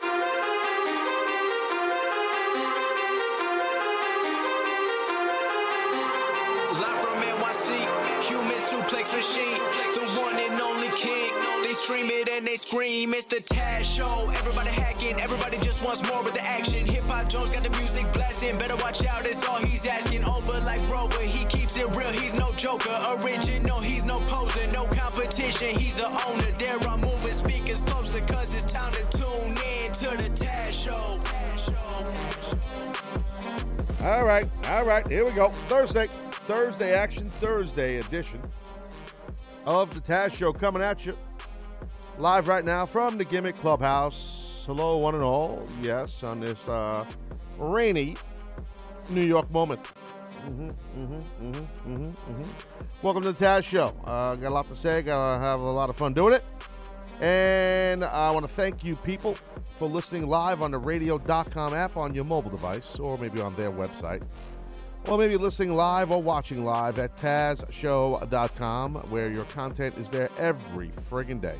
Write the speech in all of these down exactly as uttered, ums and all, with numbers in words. Live from N Y C, human suplex machine, the one and only king. They stream it and they scream, it's the Taz Show. Everybody hacking, everybody just wants more with the action. Hip-Hop Jones got the music blasting, better watch out, it's all he's asking. Over like Rover, he keeps it real, he's no joker. Original, he's no poser, no competition, he's the owner. There I'm moving speakers closer, cause it's time to tune in to the Taz Show. Taz Show. All right, all right, here we go. Thursday. Thursday Action Thursday edition of the Taz Show coming at you live right now from the Gimmick Clubhouse. Hello, one and all. Yes, on this uh, rainy New York moment. Mm-hmm, mm-hmm, mm-hmm, mm-hmm, mm-hmm. Welcome to the Taz Show. Uh, got a lot to say. Got to have a lot of fun doing it. And I want to thank you people for listening live on the radio dot com app on your mobile device or maybe on their website. Or maybe listening live or watching live at Taz Show dot com, where your content is there every friggin' day.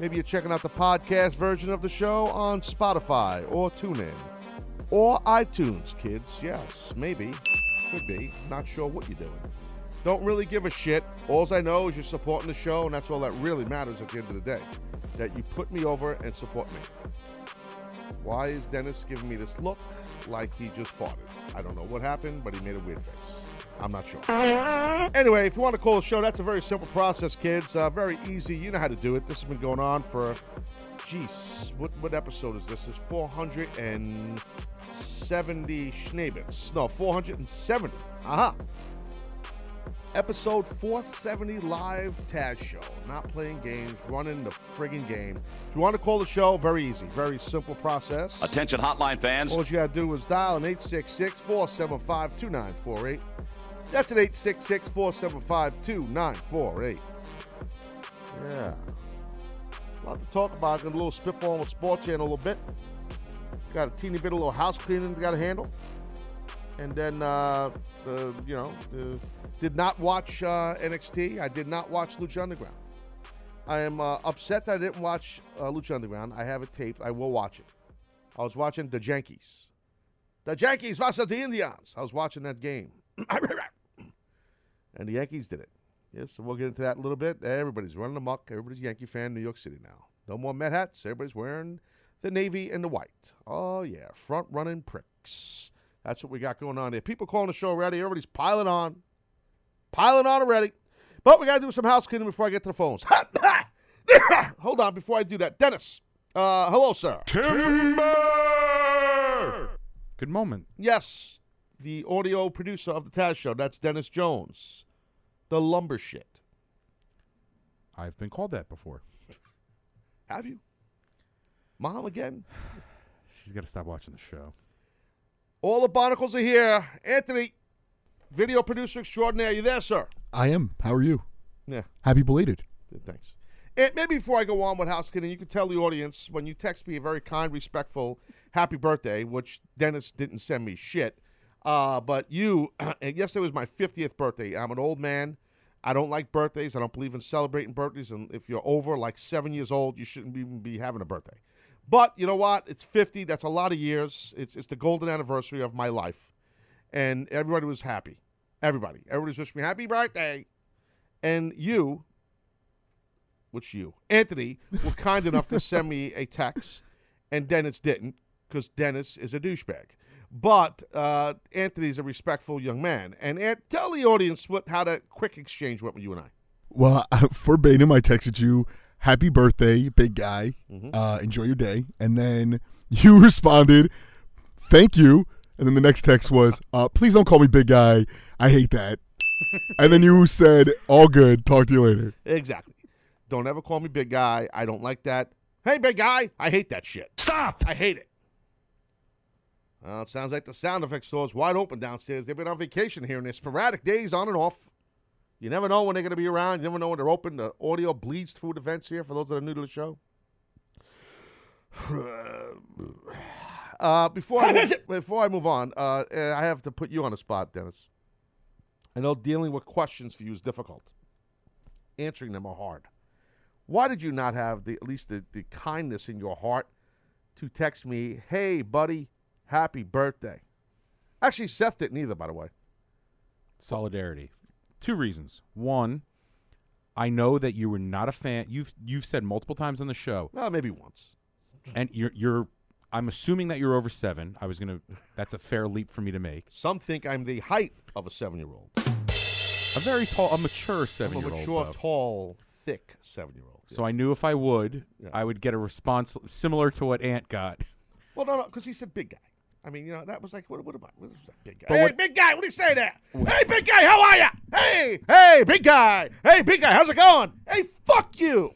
Maybe you're checking out the podcast version of the show on Spotify or TuneIn. Or iTunes, kids. Yes, maybe. Could be. Not sure what you're doing. Don't really give a shit. All I know is you're supporting the show, and that's all that really matters at the end of the day. That you put me over and support me. Why is Dennis giving me this look? Like he just farted. I don't know what happened, but he made a weird face. I'm not sure. Anyway, if you want to call the show, that's a very simple process, kids. Uh, very easy. You know how to do it. This has been going on for, geez, what, what episode is this? It's four hundred seventy Schneebits. No, four hundred seventy. Aha. Uh-huh. Episode four seventy live Taz Show. Not playing games, running the friggin' game. If you want to call the show, very easy, very simple process. Attention hotline fans. All you got to do is dial an eight six six, four seven five, two nine four eight. That's an eight six six, four seven five, two nine four eight. Yeah. A lot to talk about. Got a little spitball with Sports Channel a little bit. Got a teeny bit of little house cleaning got to handle. And then, uh, the, you know, the... Did not watch uh, N X T. I did not watch Lucha Underground. I am uh, upset that I didn't watch uh, Lucha Underground. I have it taped. I will watch it. I was watching the Yankees. The Yankees versus the Indians. I was watching that game. And the Yankees did it. Yes, so we'll get into that in a little bit. Everybody's running amok. Everybody's a Yankee fan in New York City now. No more Met hats. Everybody's wearing the navy and the white. Oh, yeah. Front-running pricks. That's what we got going on there. People calling the show already. Everybody's piling on. Piling on already. But we got to do some house cleaning before I get to the phones. Hold on, before I do that. Dennis. Uh, hello, sir. Timber! Good moment. Yes. The audio producer of the Taz Show. That's Dennis Jones. The lumber shit. I've been called that before. Have you? Mom again? She's got to stop watching the show. All the barnacles are here. Anthony. Video producer extraordinaire. Are you there, sir? I am. How are you? Yeah. Happy belated. Good, thanks. And maybe before I go on with house cleaning, you can tell the audience when you text me a very kind, respectful happy birthday, which Dennis didn't send me shit. Uh, but you, and yesterday was my fiftieth birthday. I'm an old man. I don't like birthdays. I don't believe in celebrating birthdays. And if you're over like seven years old, you shouldn't even be having a birthday. But you know what? It's fifty. That's a lot of years. It's, it's the golden anniversary of my life. And everybody was happy. Everybody. Everybody's wishing me happy birthday. And you, which you, Anthony, were kind enough to send me a text. And Dennis didn't, because Dennis is a douchebag. But uh, Anthony's a respectful young man. And uh, tell the audience what how that quick exchange went with you and I. Well, uh, verbatim, I texted you, happy birthday, big guy. Mm-hmm. Uh, enjoy your day. And then you responded, thank you. And then the next text was, uh, please don't call me big guy. I hate that. And then you said, all good. Talk to you later. Exactly. Don't ever call me big guy. I don't like that. Hey, big guy. I hate that shit. Stop. I hate it. Well, it sounds like the sound effects store is wide open downstairs. They've been on vacation here, and they're sporadic days on and off. You never know when they're going to be around. You never know when they're open. The audio bleeds through the vents here for those that are new to the show. Uh, before I move, before I move on, uh, I have to put you on the spot, Dennis. I know dealing with questions for you is difficult. Answering them are hard. Why did you not have the at least the, the kindness in your heart to text me, hey, buddy, happy birthday? Actually, Seth didn't either, by the way. Solidarity. Two reasons. One, I know that you were not a fan. You've you've said multiple times on the show. Well, maybe once. And you're you're. I'm assuming that you're over seven. I was gonna. That's a fair leap for me to make. Some think I'm the height of a seven-year-old. A very tall, a mature seven-year-old. A mature, though. Tall, thick seven-year-old. Yes. So I knew if I would, yeah. I would get a response similar to what Ant got. Well, no, no, because he said big guy. I mean, you know, that was like, what, what about what was that big guy? But hey, what, big guy, what do you say there? What, hey, big guy, how are you? Hey, hey, big guy. Hey, big guy, how's it going? Hey, fuck you.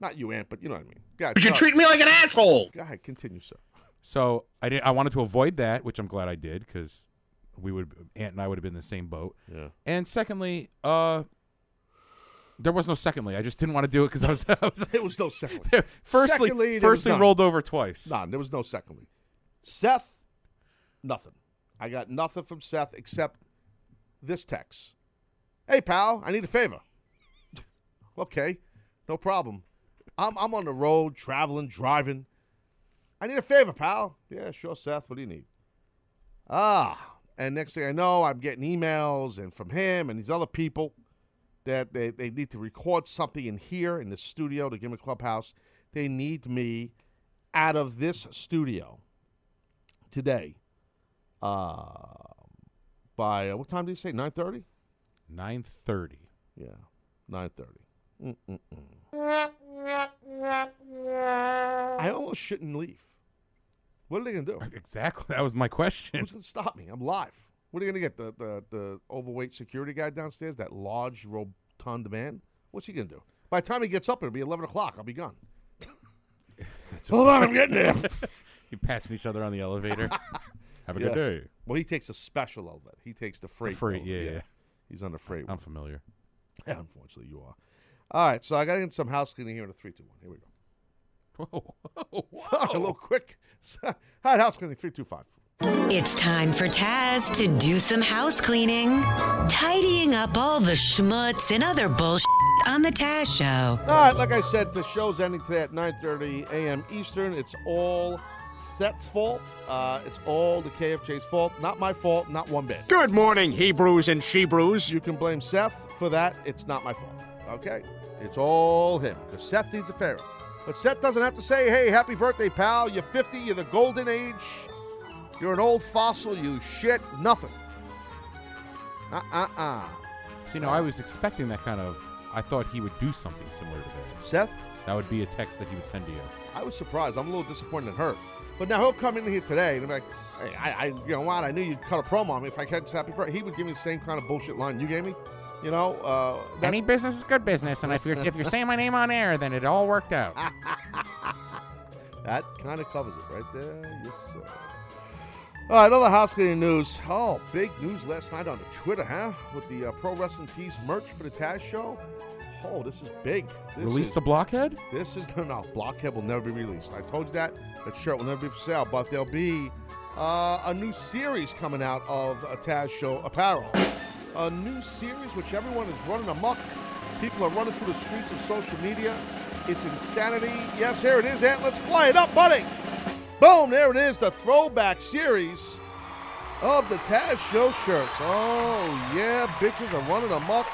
Not you, Ant, but you know what I mean. God, you treat me like an asshole. Go ahead, continue, sir. So I did. I wanted to avoid that, which I'm glad I did, because we would, Ant and I would have been in the same boat. Yeah. And secondly, uh, there was no secondly. I just didn't want to do it because I was. I was it was no secondly. firstly, secondly, firstly rolled over twice. None. There was no secondly. Seth, nothing. I got nothing from Seth except this text. Hey, pal, I need a favor. Okay, no problem. I'm, I'm on the road, traveling, driving. I need a favor, pal. Yeah, sure, Seth. What do you need? Ah, and next thing I know, I'm getting emails and from him and these other people that they, they need to record something in here in the studio, the Gimmick Clubhouse. They need me out of this studio today, uh, by uh, what time did you say? Nine thirty. Nine thirty. Yeah, nine thirty. I almost shouldn't leave. What are they gonna do? Exactly. That was my question. Who's gonna stop me? I'm live. What are you gonna get? The the the overweight security guy downstairs, that large rotund man. What's he gonna do? By the time he gets up, it'll be eleven o'clock. I'll be gone. Hold on, I'm getting there. You're passing each other on the elevator. Have a yeah. good day. Well, he takes a special elevator. He takes the freight. The freight, yeah, yeah, yeah. He's on the freight. I'm one. familiar. Yeah, unfortunately, you are. All right, so I got to get some house cleaning here in a three two one. Here we go. Whoa, whoa, whoa. A little quick. All right, house cleaning, three two five. It's time for Taz to do some house cleaning. Tidying up all the schmutz and other bullshit on the Taz Show. All right, like I said, the show's ending today at nine thirty a m Eastern. It's all... Seth's fault. Uh, it's all the K F J's fault. Not my fault. Not one bit. Good morning, Hebrews and Shebrews. You can blame Seth for that. It's not my fault. Okay? It's all him. Because Seth needs a favor. But Seth doesn't have to say, hey, happy birthday, pal. You're fifty. You're the golden age. You're an old fossil. You shit. Nothing. Uh-uh-uh. See, you know, I was expecting that kind of... I thought he would do something similar to that. Seth? That would be a text that he would send to you. I was surprised. I'm a little disappointed in her. But now he'll come in here today and be like, hey, I, I, you know what? I knew you'd cut a promo on me if I kept happy birthday. He would give me the same kind of bullshit line you gave me. You know, uh, any business is good business, and if you're if you're saying my name on air, then it all worked out. That kind of covers it right there. Yes, sir. All right, other house cleaning news. Oh, big news last night on the Twitter, huh? With the uh, Pro Wrestling Tees merch for the Taz Show. Oh, this is big. This Release is, the blockhead? This is, no, no, blockhead will never be released. I told you that. That shirt will never be for sale, but there'll be uh, a new series coming out of a Taz Show apparel. A new series which everyone is running amok. People are running through the streets of social media. It's insanity. Yes, here it is, Ant. Let's fly it up, buddy. Boom, there it is, the throwback series of the Taz Show shirts. Oh, yeah, bitches are running amok.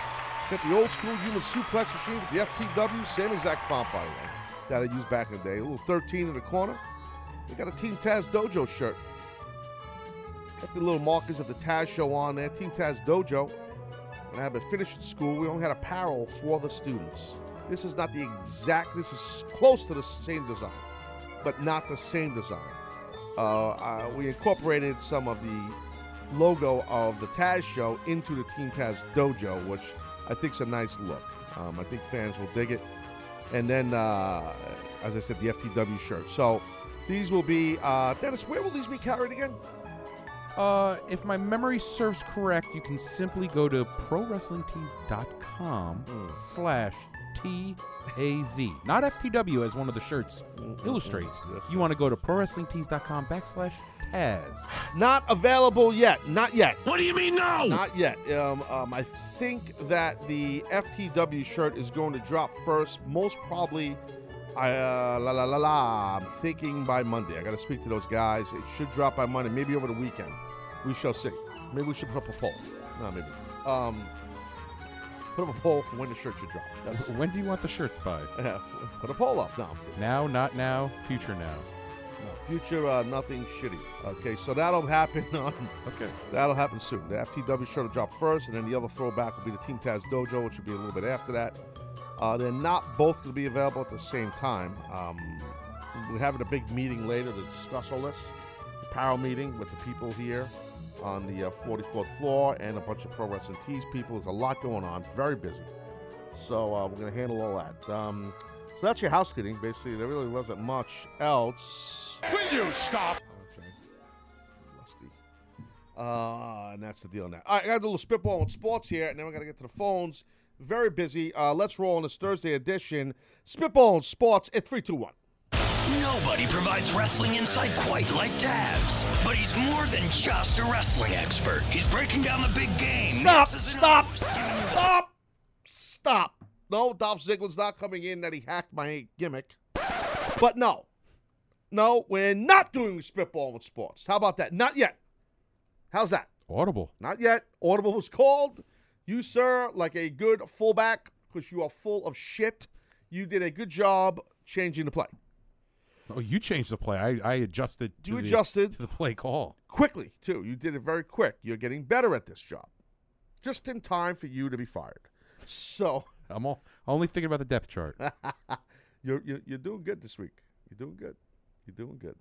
Got the old school human suplex machine with the F T W, same exact font, by the way, that I used back in the day. A little thirteen in the corner. We got a Team Taz Dojo shirt. Got the little markers of the Taz Show on there, Team Taz Dojo. When I had been finishing school, we only had apparel for the students. This is not the exact, this is close to the same design, but not the same design. Uh, uh, we incorporated some of the logo of the Taz Show into the Team Taz Dojo, which... I think it's a nice look. Um, I think fans will dig it. And then, uh, as I said, the F T W shirt. So these will be, uh, Dennis, where will these be carried again? Uh, if my memory serves correct, you can simply go to pro wrestling tees dot com slash T A Z. Not F T W, as one of the shirts illustrates. You want to go to Pro Wrestling Tees dot com backslash Taz. Not available yet. Not yet. What do you mean no? Not yet. Um, um, I think that the F T W shirt is going to drop first. Most probably, uh, la la la la, I'm thinking by Monday. I got to speak to those guys. It should drop by Monday, maybe over the weekend. We shall see. Maybe we should put up a poll. No, maybe. Um, Put up a poll for when the shirt should drop. That's when do you want the shirts by? Yeah, put a poll up now. Now, not now, future now. No, future, uh, nothing shitty. Okay, so that'll happen on. Okay. That'll happen soon. The F T W shirt will drop first, and then the other throwback will be the Team Taz Dojo, which will be a little bit after that. Uh, they're not both going to be available at the same time. Um, we're having a big meeting later to discuss all this. The power meeting with the people here on the uh, forty-fourth floor, and a bunch of Pro Wrestling Tees people. There's a lot going on. It's very busy. So uh, we're going to handle all that. Um, so that's your housekeeping, basically. There really wasn't much else. Will you stop? Okay. Rusty. Uh, and that's the deal now. All right, I got a little spitball on sports here, and then we got to get to the phones. Very busy. Uh, let's roll on this Thursday edition. Spitball on sports at three two one. Nobody provides wrestling insight quite like Taz, but he's more than just a wrestling expert. He's breaking down the big game. Stop, stop, stop, stop. No, Dolph Ziggler's not coming in that he hacked my gimmick. But no, no, we're not doing spitball with sports. How about that? Not yet. How's that? Audible. Not yet. Audible was called. You, sir, like a good fullback, because you are full of shit, you did a good job changing the play. Oh, you changed the play. I, I adjusted to you the, adjusted to the play call. Quickly, too. You did it very quick. You're getting better at this job. Just in time for you to be fired. So I'm all, only thinking about the depth chart. you're, you're, you're doing good this week. You're doing good. You're doing good.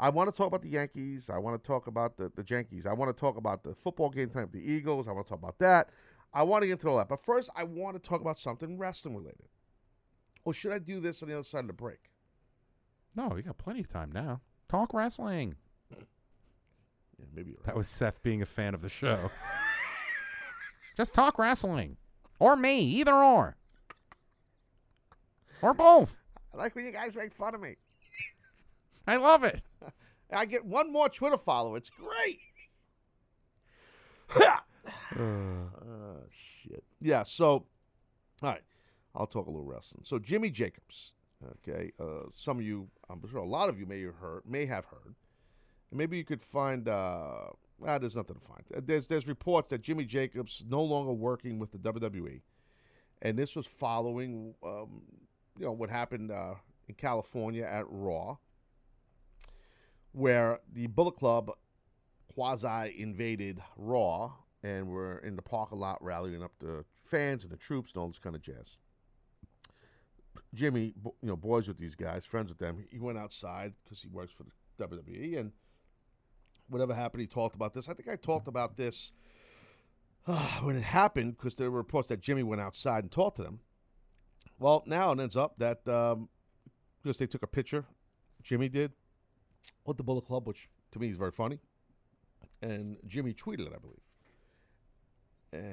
I want to talk about the Yankees. I want to talk about the, the Yankees. I want to talk about the football game tonight with the Eagles. I want to talk about that. I want to get into all that. But first, I want to talk about something wrestling-related. Or should I do this on the other side of the break? No, you got plenty of time now. Talk wrestling. Yeah, maybe you're right. That was Seth being a fan of the show. Just talk wrestling. Or me, either or. Or both. I like when you guys make fun of me. I love it. I get one more Twitter follower. It's great. uh, oh, shit. Yeah, so, all right. I'll talk a little wrestling. So, Jimmy Jacobs. Okay, uh, some of you, I'm sure a lot of you may have heard, may have heard. Maybe you could find, uh, ah, there's nothing to find. There's there's reports that Jimmy Jacobs no longer working with the W W E, and this was following, um, you know, what happened uh, in California at Raw, where the Bullet Club quasi-invaded Raw and were in the parking lot rallying up the fans and the troops and all this kind of jazz. Jimmy, you know, boys with these guys, friends with them, he went outside because he works for the W W E, and whatever happened, he talked about this. I think I talked about this uh, when it happened, because there were reports that Jimmy went outside and talked to them. Well, now it ends up that um, because they took a picture, Jimmy did, with the Bullet Club, which to me is very funny, and Jimmy tweeted it, I believe.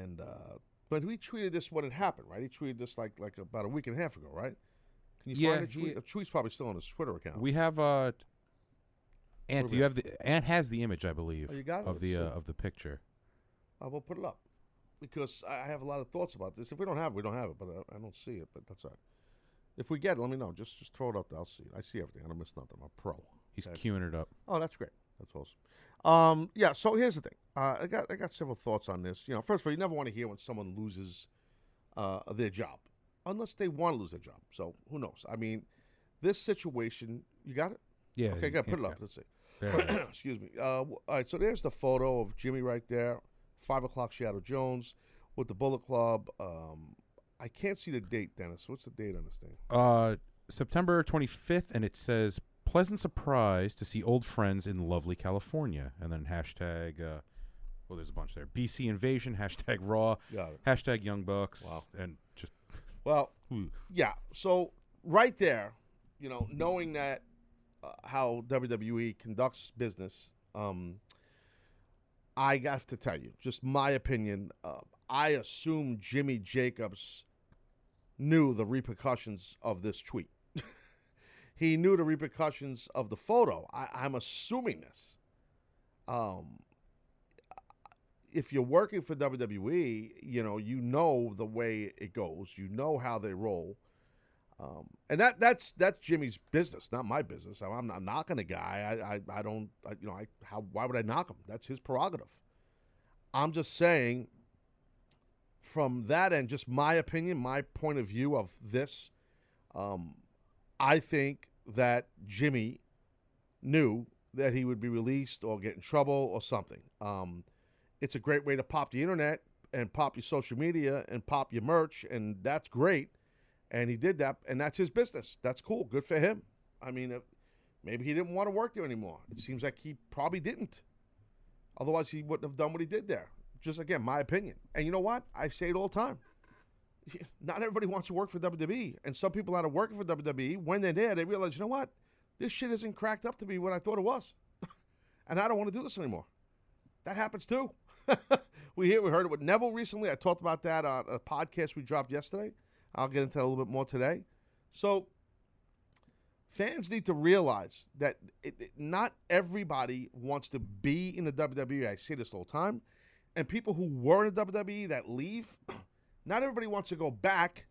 And, uh, but we tweeted this when it happened, right? He tweeted this like like about a week and a half ago, right? Can you yeah, find a tweet? Yeah. A tweet's probably still on his Twitter account. We have uh, Ant. Do you have the Ant has the image, I believe, oh, you got it? of the uh, of the picture. I will put it up because I have a lot of thoughts about this. If we don't have it, we don't have it. But I, I don't see it. But that's all right. If we get it, let me know. Just just throw it up. I'll see it. I see everything. I don't miss nothing. I'm a pro. He's okay. Queuing it up. Oh, that's great. That's awesome. Um, yeah, so here's the thing. Uh, I got I got several thoughts on this. You know, first of all, you never want to hear when someone loses uh, their job, unless they want to lose their job. So who knows? I mean, this situation, you got it? Yeah. Okay, good. Put it up. Let's see. Excuse me. Uh, all right, so there's the photo of Jimmy right there, five o'clock Shadow Jones with the Bullet Club. Um, I can't see the date, Dennis. What's the date on this thing? Uh, September twenty-fifth, and it says, pleasant surprise to see old friends in lovely California. And then hashtag, uh, well, there's a bunch there. B C Invasion, hashtag Raw, hashtag Young Bucks. Wow. And just. Well, yeah. So right there, you know, knowing that uh, how W W E conducts business, um, I have to tell you, just my opinion, uh, I assume Jimmy Jacobs knew the repercussions of this tweet. He knew the repercussions of the photo. I, I'm assuming this. Um, if you're working for W W E, you know, you know the way it goes. You know how they roll. Um, and that that's that's Jimmy's business, not my business. I'm, I'm not knocking the guy. I I, I don't, I, you know, I how why would I knock him? That's his prerogative. I'm just saying, from that end, just my opinion, my point of view of this, um, I think that Jimmy knew that he would be released or get in trouble or something. Um, it's a great way to pop the internet and pop your social media and pop your merch, and that's great. And he did that, and that's his business. That's cool. Good for him. I mean, if, maybe he didn't want to work there anymore. It seems like he probably didn't. Otherwise, he wouldn't have done what he did there. Just, again, my opinion. And you know what? I say it all the time. Not everybody wants to work for W W E. And some people out of working for W W E, when they're there, they realize, you know what? This shit isn't cracked up to be what I thought it was. And I don't want to do this anymore. That happens, too. we, hear, we heard it with Neville recently. I talked about that on a podcast we dropped yesterday. I'll get into that a little bit more today. So fans need to realize that it, it, not everybody wants to be in the W W E. I say this all the time. And people who were in the W W E that leave, not everybody wants to go back,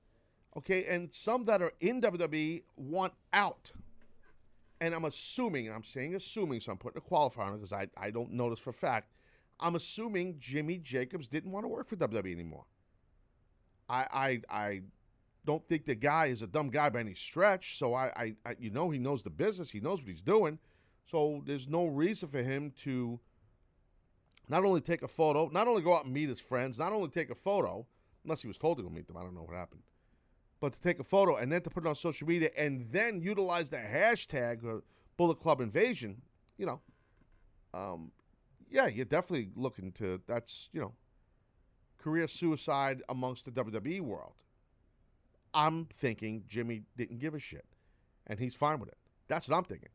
okay? And some that are in W W E want out. And I'm assuming, and I'm saying assuming, so I'm putting a qualifier on it because I, I don't know this for a fact. I'm assuming Jimmy Jacobs didn't want to work for W W E anymore. I I I... Don't think the guy is a dumb guy by any stretch. So, I, I, I, you know, he knows the business. He knows what he's doing. So, there's no reason for him to not only take a photo, not only go out and meet his friends, not only take a photo, unless he was told to go meet them. I don't know what happened. But to take a photo and then to put it on social media and then utilize the hashtag or Bullet Club Invasion, you know. Um, yeah, you're definitely looking to, that's, you know, career suicide amongst the W W E world. I'm thinking Jimmy didn't give a shit, and he's fine with it. That's what I'm thinking.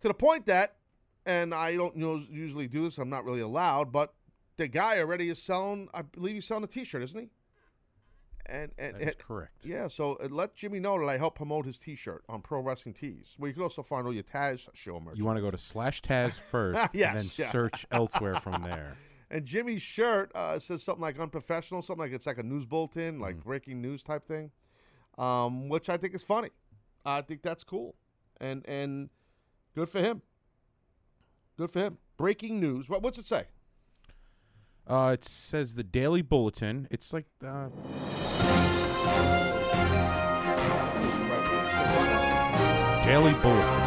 To the point that, and I don't usually do this, I'm not really allowed, but the guy already is selling, I believe he's selling a T-shirt, isn't he? And, and, that is and, correct. Yeah, so let Jimmy know that I help promote his T-shirt on Pro Wrestling Tees. Well, you can also find all your Taz show merch. You want to go to slash Taz first yes, and then yeah. search elsewhere from there. And Jimmy's shirt uh, says something like unprofessional, something like it's like a news bulletin, like mm. breaking news type thing. Um, which I think is funny. I think that's cool, and and good for him. Good for him. Breaking news. What what's it say? Uh, it says the Daily Bulletin. It's like the. Daily Bulletin.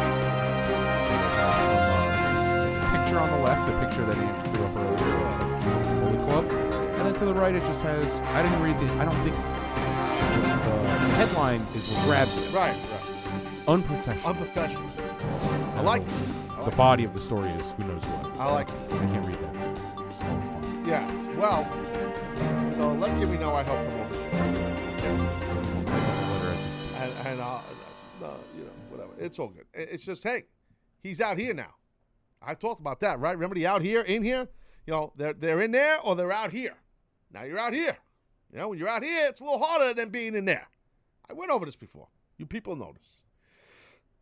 There's a picture on the left, a picture that he threw up earlier with the club, and then to the right it just has. I didn't read the. I don't think. The headline is what grabs it. Right, right. Unprofessional. Unprofessional. I like it. I like the body it. of the story is who knows what. I like it. I can't read that. It's more fun. Yes. Well, so let Jimmy know I helped him over the show. Yeah. And, and I'll, uh, you know, whatever. It's all good. It's just, hey, he's out here now. I talked about that, right? Remember the out here, in here? You know, they're, they're in there or they're out here. Now you're out here. You know, when you're out here, it's a little harder than being in there. I went over this before. You people notice.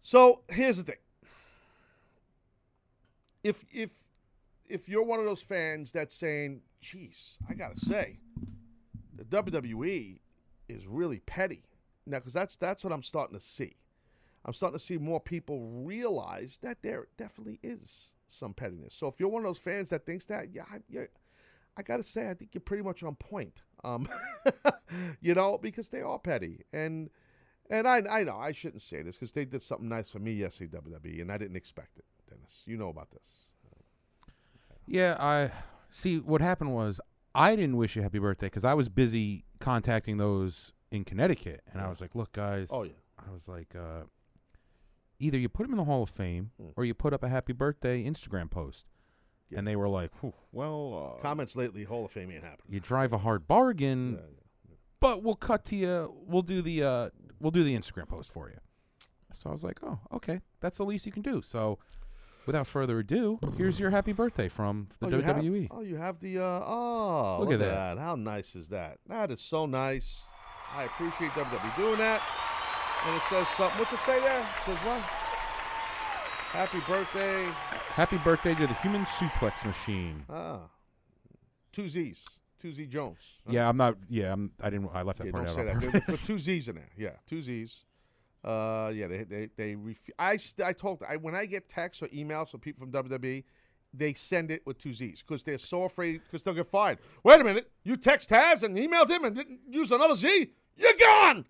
So here's the thing. If if if you're one of those fans that's saying, "Jeez, I gotta say, the W W E is really petty," now because that's that's what I'm starting to see. I'm starting to see more people realize that there definitely is some pettiness. So if you're one of those fans that thinks that, yeah, I, yeah, I gotta say, I think you're pretty much on point. Um, you know, because they are petty, and and I I know I shouldn't say this because they did something nice for me yesterday, W W E, and I didn't expect it. Dennis, you know about this. Yeah, I see. What happened was I didn't wish you happy birthday because I was busy contacting those in Connecticut, and I was like, look, guys. Oh yeah. I was like, uh, either you put them in the Hall of Fame mm. or you put up a happy birthday Instagram post. Yeah. And they were like, well... Uh, comments lately, Hall of Fame ain't happening. You drive a hard bargain, yeah, yeah, yeah. but we'll cut to you. We'll do the uh, we'll do the Instagram post for you. So I was like, oh, okay. That's the least you can do. So without further ado, here's your happy birthday from the oh, W W E. You have, oh, you have the... Uh, oh, look, look at that. that. How nice is that? That is so nice. I appreciate W W E doing that. And it says something. What's it say there? It says what? Happy birthday. Happy birthday to the human suplex machine. Ah. Two Z's. Two Z Jones. Huh? Yeah, I'm not. Yeah, I'm, I didn't. I left that yeah, part don't out. Don't say that. Put two Z's in there. Yeah, two Z's. Uh, yeah, they they they. Ref I st I told I when I get texts or emails from people from W W E, they send it with two Z's because they're so afraid because they'll get fired. Wait a minute, you text Taz and emailed him and didn't use another Z. You're gone.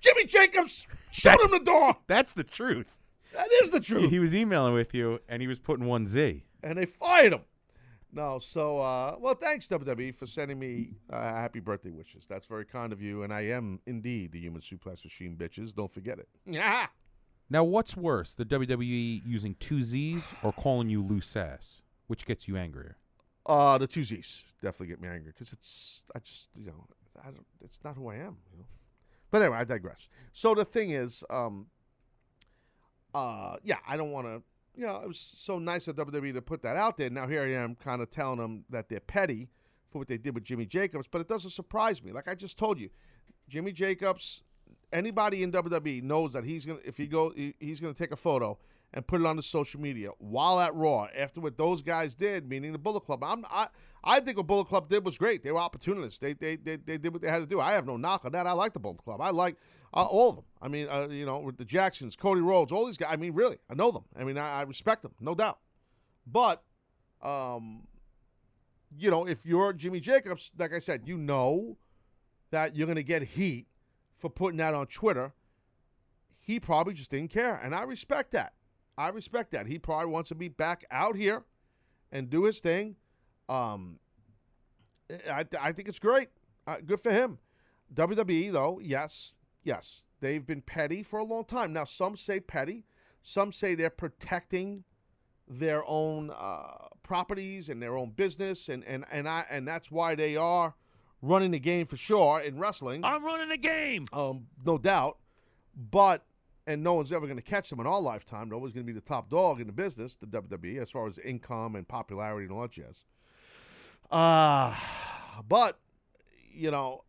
Jimmy Jacobs, shut him the door. That's the truth. That is the truth. He, he was emailing with you and he was putting one Z. And they fired him. No, so, uh, well, thanks, W W E, for sending me uh, happy birthday wishes. That's very kind of you, and I am indeed the human suplex machine, bitches. Don't forget it. Yeah. Now, what's worse, the W W E using two Zs or calling you loose ass? Which gets you angrier? Uh, the two Zs definitely get me angry because it's, I just, you know, I don't, it's not who I am. You know? But anyway, I digress. So the thing is, um, uh, yeah, I don't want to. You know, it was so nice of W W E to put that out there. Now here I am kind of telling them that they're petty for what they did with Jimmy Jacobs, but it doesn't surprise me. Like I just told you, Jimmy Jacobs, anybody in W W E knows that he's going to, if he go, he, he's going to take a photo and put it on the social media while at Raw after what those guys did, meaning the Bullet Club. I'm, I I think what Bullet Club did was great. They were opportunists. They they, they, they did what they had to do. I have no knock on that. I like the Bullet Club. I like Uh, all of them. I mean, uh, you know, with the Jacksons, Cody Rhodes, all these guys. I mean, really, I know them. I mean, I, I respect them, no doubt. But, um, you know, if you're Jimmy Jacobs, like I said, you know that you're going to get heat for putting that on Twitter. He probably just didn't care, and I respect that. I respect that. He probably wants to be back out here and do his thing. Um, I, I think it's great. Uh, good for him. W W E, though, yes. Yes, they've been petty for a long time. Now, some say petty. Some say they're protecting their own uh, properties and their own business, and, and, and, I, and that's why they are running the game for sure in wrestling. I'm running the game! Um, no doubt. But, and no one's ever going to catch them in our lifetime. They're always going to be the top dog in the business, the W W E, as far as income and popularity and all that jazz. Uh, but, you know,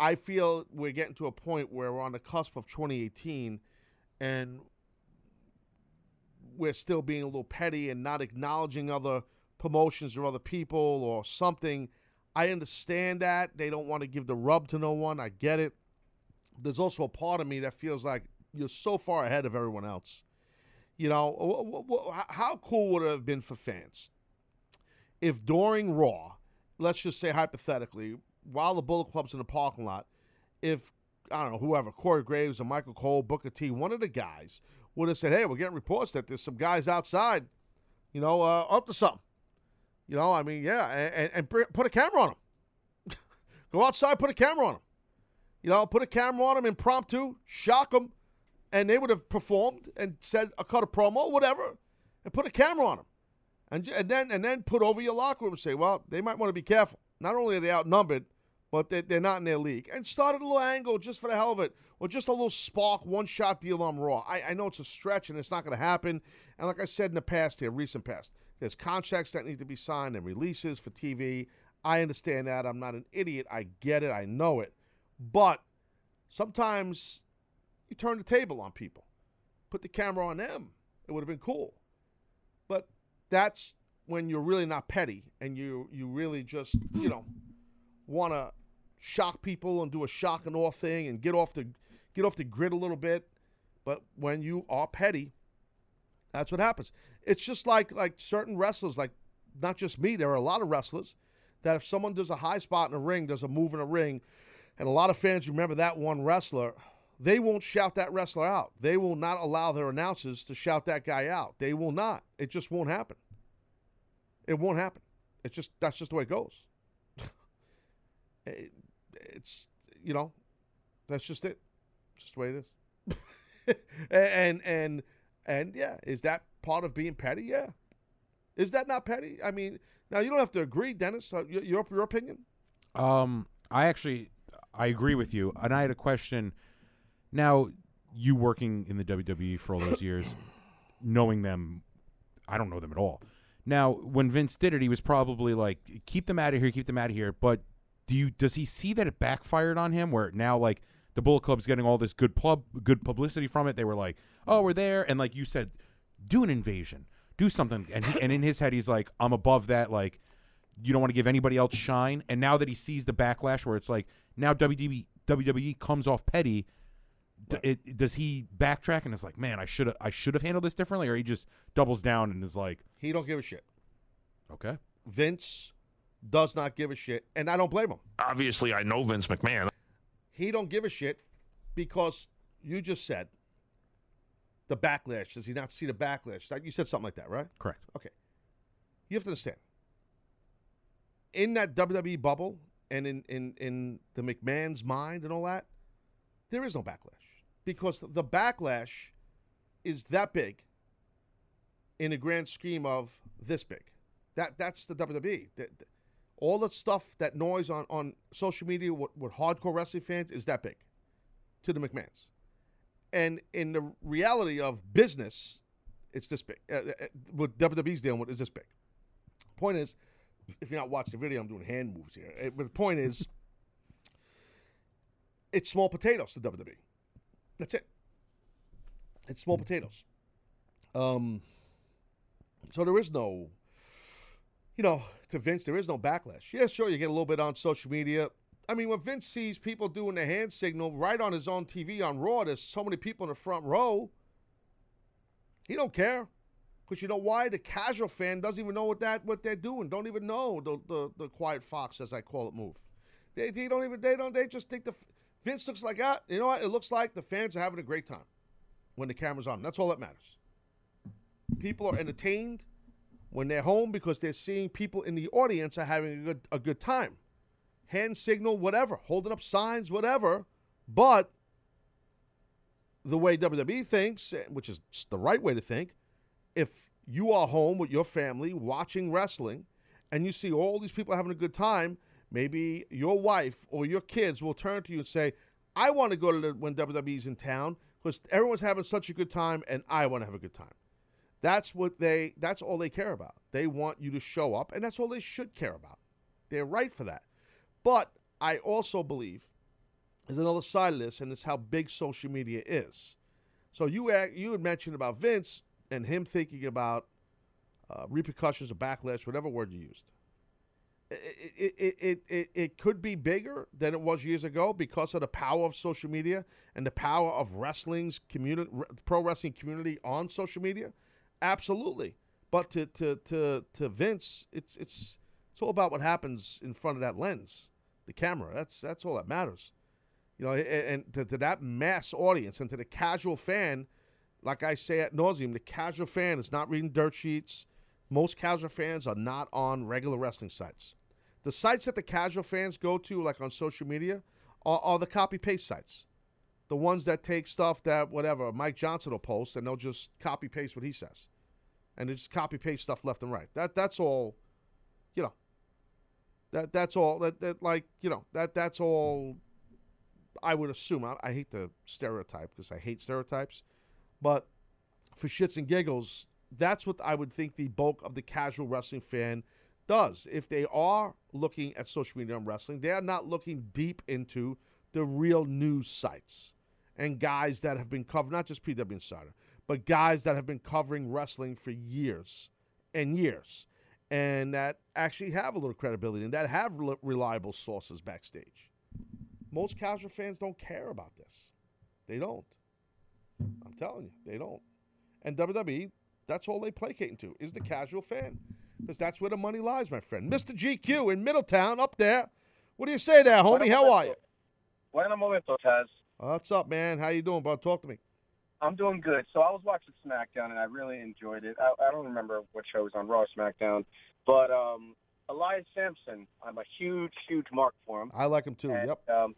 I feel we're getting to a point where we're on the cusp of twenty eighteen and we're still being a little petty and not acknowledging other promotions or other people or something. I understand that. They don't want to give the rub to no one. I get it. There's also a part of me that feels like you're so far ahead of everyone else. You know, how cool would it have been for fans if during Raw, let's just say hypothetically, while the Bullet Club's in the parking lot, if, I don't know, whoever, Corey Graves or Michael Cole, Booker T, one of the guys would have said, hey, we're getting reports that there's some guys outside, you know, uh, up to something. You know, I mean, yeah, and, and put a camera on them. Go outside, put a camera on them. You know, put a camera on them impromptu, shock them, and they would have performed and said a cut a promo, whatever, and put a camera on them. And, and, then, and then put over your locker room and say, well, they might want to be careful. Not only are they outnumbered, but they're not in their league. And started a little angle just for the hell of it, or just a little spark, one-shot deal on Raw. I, I know it's a stretch, and it's not going to happen. And like I said in the past here, recent past, there's contracts that need to be signed and releases for T V. I understand that. I'm not an idiot. I get it. I know it. But sometimes you turn the table on people. Put the camera on them. It would have been cool. But that's when you're really not petty and you, you really just, you know, want to shock people and do a shock and awe thing and get off the get off the grid a little bit. But when you are petty, that's what happens. It's just like like certain wrestlers, like not just me, there are a lot of wrestlers that if someone does a high spot in a ring, does a move in a ring, and a lot of fans remember that one wrestler, they won't shout that wrestler out. They will not allow their announcers to shout that guy out. They will not. It just won't happen. It won't happen. It's just, that's just the way it goes. It, it's, you know, that's just it. It's just the way it is. and, and, and yeah, is that part of being petty? Yeah. Is that not petty? I mean, now you don't have to agree, Dennis, uh, your, your, your opinion. Um, I actually, I agree with you. And I had a question. Now, you working in the W W E for all those years, knowing them, I don't know them at all. Now, when Vince did it, he was probably like, keep them out of here, keep them out of here. But do you does he see that it backfired on him, where now like the Bullet Club's getting all this good pub good publicity from it? They were like, oh, we're there, and like you said, do an invasion, do something, and he, and in his head he's like, I'm above that, like you don't want to give anybody else shine. And now that he sees the backlash, where it's like now W W E comes off petty, right. it, does he backtrack and is like, man, I should have I should have handled this differently? Or he just doubles down and is like, he don't give a shit. Okay. Vince does not give a shit, and I don't blame him. Obviously, I know Vince McMahon. He don't give a shit because you just said the backlash. Does he not see the backlash? You said something like that, right? Correct. Okay. You have to understand. In that W W E bubble and in, in, in the McMahon's mind and all that, there is no backlash, because the backlash is that big in the grand scheme of this big. That That's the W W E. The, the, all the stuff, that noise on, on social media with, with hardcore wrestling fans is that big to the McMahons. And in the reality of business, it's this big. Uh, uh, what W W E's dealing with is this big. Point is, if you're not watching the video, I'm doing hand moves here. It, but the point is, it's small potatoes to W W E. That's it. It's small potatoes. Um. So there is no... You know, to Vince, there is no backlash. Yeah, sure, you get a little bit on social media. I mean, when Vince sees people doing the hand signal right on his own T V on Raw, there's so many people in the front row, he don't care. Because you know why? The casual fan doesn't even know what that what they're doing. Don't even know the the, the quiet fox, as I call it, move. They, they don't even, they don't, they just think the, Vince looks like, ah, you know what? It looks like the fans are having a great time when the camera's on. That's all that matters. People are entertained when they're home because they're seeing people in the audience are having a good, a good time. Hand signal, whatever, holding up signs, whatever. But the way W W E thinks, which is the right way to think, if you are home with your family watching wrestling and you see all these people having a good time, maybe your wife or your kids will turn to you and say, I want to go to the, when W W E's in town because everyone's having such a good time and I want to have a good time. That's what they, that's all they care about. They want you to show up, and that's all they should care about. They're right for that. But I also believe there's another side of this, and it's how big social media is. So you, you had mentioned about Vince and him thinking about uh, repercussions or backlash, whatever word you used. It, it, it, it, it could be bigger than it was years ago because of the power of social media and the power of wrestling's community, pro wrestling community on social media. Absolutely, but to to to to Vince, it's it's it's all about what happens in front of that lens, the camera. That's that's all that matters, you know. And, and to, to that mass audience and to the casual fan, like I say ad nauseum, the casual fan is not reading dirt sheets. Most casual fans are not on regular wrestling sites. The sites that the casual fans go to, like on social media, are, are the copy paste sites, the ones that take stuff that whatever Mike Johnson will post and they'll just copy paste what he says. And it's copy paste stuff left and right. That that's all, you know. That that's all. That that like you know that that's all. I would assume. I, I hate the stereotype because I hate stereotypes, but for shits and giggles, that's what I would think the bulk of the casual wrestling fan does. If they are looking at social media and wrestling, they are not looking deep into the real news sites and guys that have been covered, not just P W Insider, but guys that have been covering wrestling for years and years and that actually have a little credibility and that have re reliable sources backstage. Most casual fans don't care about this. They don't. I'm telling you, they don't. And W W E, that's all they placating to is the casual fan, because that's where the money lies, my friend. Mister G Q in Middletown up there. What do you say there, homie? How are you? Bueno momento, Taz. What's up, man? How you doing, bud? Talk to me. I'm doing good. So I was watching SmackDown, and I really enjoyed it. I, I don't remember what show was on Raw or SmackDown, but um, Elias Sampson, I'm a huge, huge mark for him. I like him, too. And, yep. Um,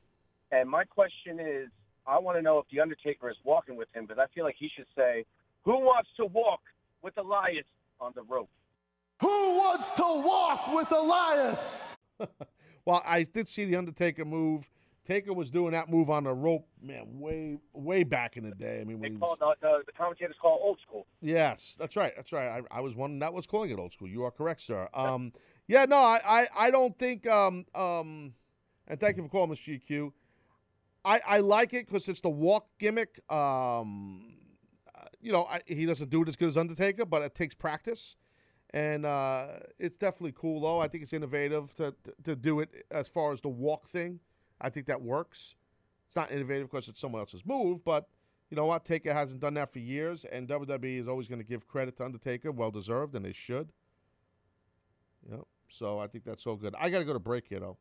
and my question is, I want to know if The Undertaker is walking with him, because I feel like he should say, who wants to walk with Elias on the rope? Who wants to walk with Elias? Well, I did see The Undertaker move. Taker was doing that move on the rope, man, way, way back in the day. I mean, when they call, was, the, the commentators call it old school. Yes, that's right, that's right. I, I was one that was calling it old school. You are correct, sir. Um, yeah, no, I, I, I don't think um, um, And thank you for calling us, G Q. I, I like it because it's the walk gimmick. Um, you know, I, he doesn't do it as good as Undertaker, but it takes practice. And uh, it's definitely cool, though. I think it's innovative to, to, to do it as far as the walk thing. I think that works. It's not innovative because it's someone else's move, but you know what? Taker hasn't done that for years, and W W E is always going to give credit to Undertaker, well-deserved, and they should. Yep. So I think that's all good. I got to go to break here, though.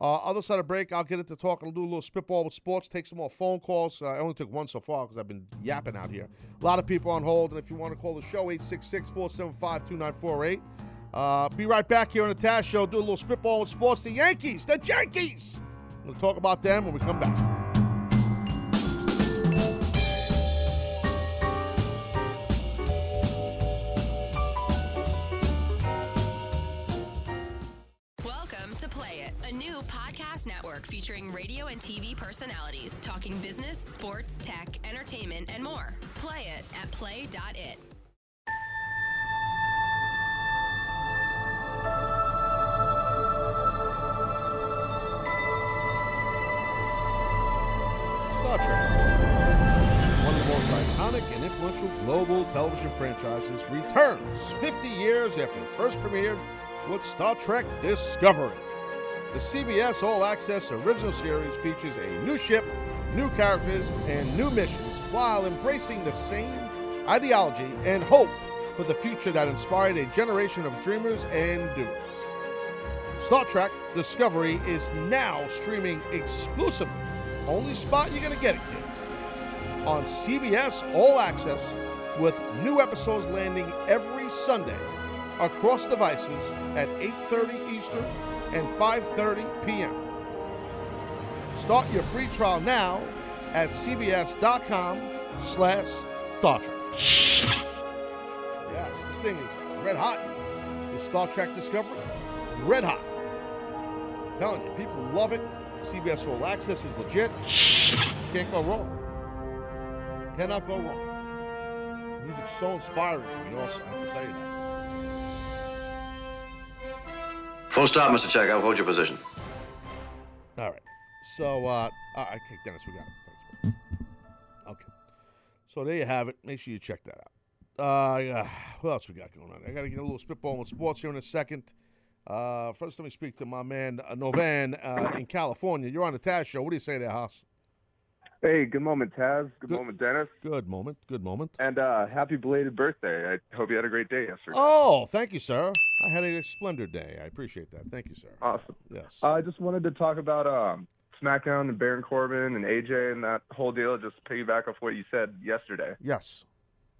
Uh, other side of break, I'll get into talking. I'll do a little spitball with sports, take some more phone calls. Uh, I only took one so far because I've been yapping out here. A lot of people on hold, and if you want to call the show, eight six six, four seven five, two nine four eight. Uh, be right back here on the Taz Show. Do a little spitball with sports. The Yankees, the Yankees! We'll talk about them when we come back. Network featuring radio and T V personalities talking business, sports, tech, entertainment, and more. Play it at play dot it. Star Trek, one of the most iconic and influential global television franchises, returns fifty years after it first premiered with Star Trek Discovery. The C B S All Access original series features a new ship, new characters, and new missions while embracing the same ideology and hope for the future that inspired a generation of dreamers and doers. Star Trek Discovery is now streaming exclusively. Only spot you're going to get it, kids. On C B S All Access, with new episodes landing every Sunday across devices at eight thirty Eastern and five thirty p m Start your free trial now at C B S dot com slash Star Trek. Yes, this thing is red hot. The Star Trek Discovery, red hot. I'm telling you, people love it. C B S All Access is legit. Can't go wrong. Cannot go wrong. The music's so inspiring for me also, I have to tell you that. Full stop, Mister Checkout. Hold your position. All right. So, uh, I kicked Dennis. We got it. Thanks, bro. Okay. So there you have it. Make sure you check that out. Uh, what else we got going on? I got to get a little spitball with sports here in a second. Uh, first, let me speak to my man uh, Novan uh, in California. You're on the Taz Show. What do you say there, Haas? Hey, good moment, Taz. Good, good moment, Dennis. Good moment. Good moment. And uh, happy belated birthday. I hope you had a great day yesterday. Oh, thank you, sir. I had a splendid day. I appreciate that. Thank you, sir. Awesome. Yes. Uh, I just wanted to talk about um, SmackDown and Baron Corbin and A J and that whole deal, just piggyback off what you said yesterday. Yes.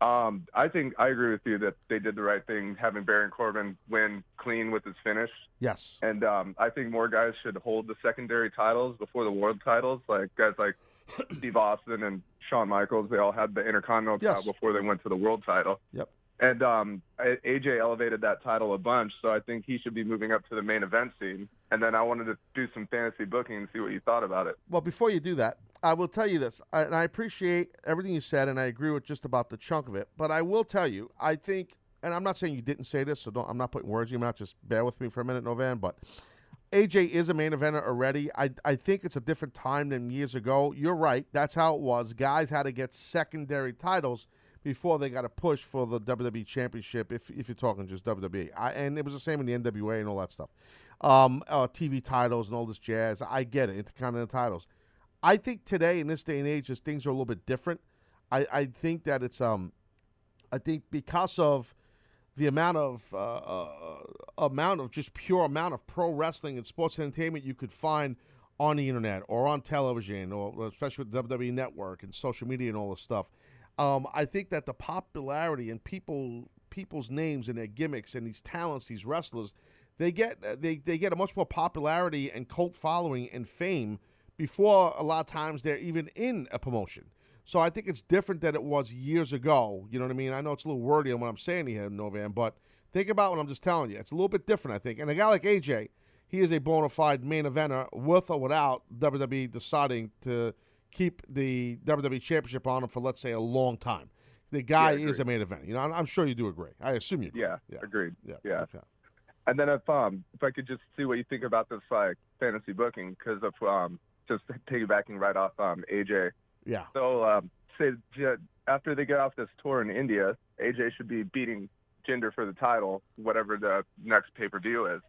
Um, I think I agree with you that they did the right thing, having Baron Corbin win clean with his finish. Yes. And um, I think more guys should hold the secondary titles before the world titles, like guys like Steve Austin and Shawn Michaels. They all had the Intercontinental yes. title before they went to the world title. Yep. And um, A J elevated that title a bunch, so I think he should be moving up to the main event scene. And then I wanted to do some fantasy booking and see what you thought about it. Well, before you do that, I will tell you this, I, and I appreciate everything you said, and I agree with just about the chunk of it, but I will tell you, I think, and I'm not saying you didn't say this, so don't, I'm not putting words in your mouth, just bear with me for a minute, Novan, but A J is a main eventer already. I, I think it's a different time than years ago. You're right, that's how it was. Guys had to get secondary titles before they got a push for the W W E Championship, if if you're talking just W W E. I, and it was the same in the N W A and all that stuff. Um, uh, T V titles and all this jazz. I get it, Intercontinental titles. I think today, in this day and age, as things are a little bit different, I, I think that it's, um, I think because of the amount of, uh, uh, amount of just pure amount of pro wrestling and sports entertainment you could find on the internet or on television, or especially with the W W E Network and social media and all this stuff, Um, I think that the popularity and people people's names and their gimmicks and these talents, these wrestlers, they get they, they get a much more popularity and cult following and fame before a lot of times they're even in a promotion. So I think it's different than it was years ago. You know what I mean? I know it's a little wordy on what I'm saying here, Novan, but think about what I'm just telling you. It's a little bit different, I think. And a guy like A J, he is a bona fide main eventer with or without W W E deciding to keep the W W E Championship on him for, let's say, a long time. The guy yeah, is a main event. You know, I'm, I'm sure you do agree. I assume you do. Yeah, yeah, agreed. Yeah. yeah. Okay. And then if um if I could just see what you think about this like fantasy booking, because of um just piggybacking right off um A J. Yeah. So um say after they get off this tour in India, A J should be beating Jinder for the title, whatever the next pay per view is.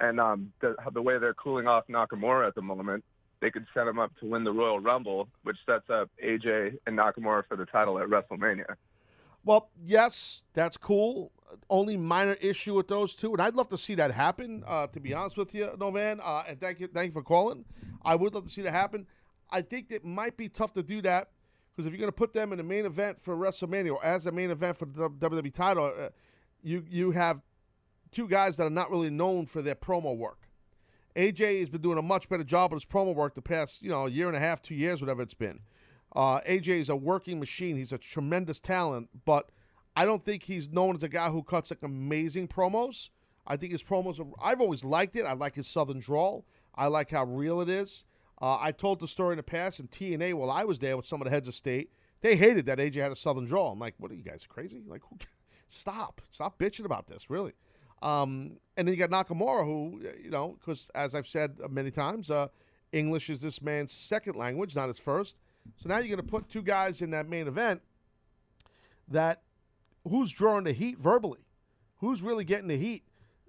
And um the, the way they're cooling off Nakamura at the moment, they could set him up to win the Royal Rumble, which sets up A J and Nakamura for the title at WrestleMania. Well, yes, that's cool. Only minor issue with those two, and I'd love to see that happen, uh, to be honest with you, no man. Uh, and thank you, thank you for calling. I would love to see that happen. I think it might be tough to do that, because if you're going to put them in the main event for WrestleMania, or as a main event for the W W E title, uh, you you have two guys that are not really known for their promo work. A J has been doing a much better job of his promo work the past, you know, year and a half, two years, whatever it's been. Uh, A J is a working machine. He's a tremendous talent, but I don't think he's known as a guy who cuts like amazing promos. I think his promos are, I've always liked it. I like his southern drawl. I like how real it is. Uh, I told the story in the past in T N A while I was there with some of the heads of state. They hated that A J had a southern drawl. I'm like, what are you guys, crazy? Like, who, stop. Stop bitching about this, really. Um, and then you got Nakamura, who, you know, because as I've said many times, uh, English is this man's second language, not his first. So now you're going to put two guys in that main event that who's drawing the heat verbally? Who's really getting the heat?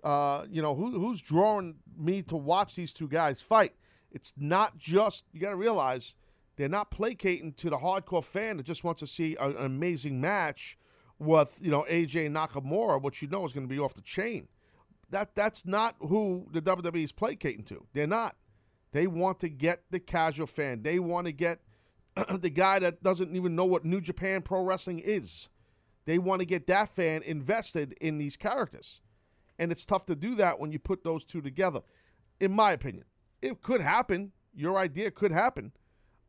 Uh, you know, who, who's drawing me to watch these two guys fight? It's not just, you got to realize, they're not placating to the hardcore fan that just wants to see a, an amazing match with, you know, A J Nakamura, which you know is going to be off the chain. That That's not who the W W E is placating to. They're not. They want to get the casual fan. They want to get the guy that doesn't even know what New Japan Pro Wrestling is. They want to get that fan invested in these characters. And it's tough to do that when you put those two together, in my opinion. It could happen. Your idea could happen.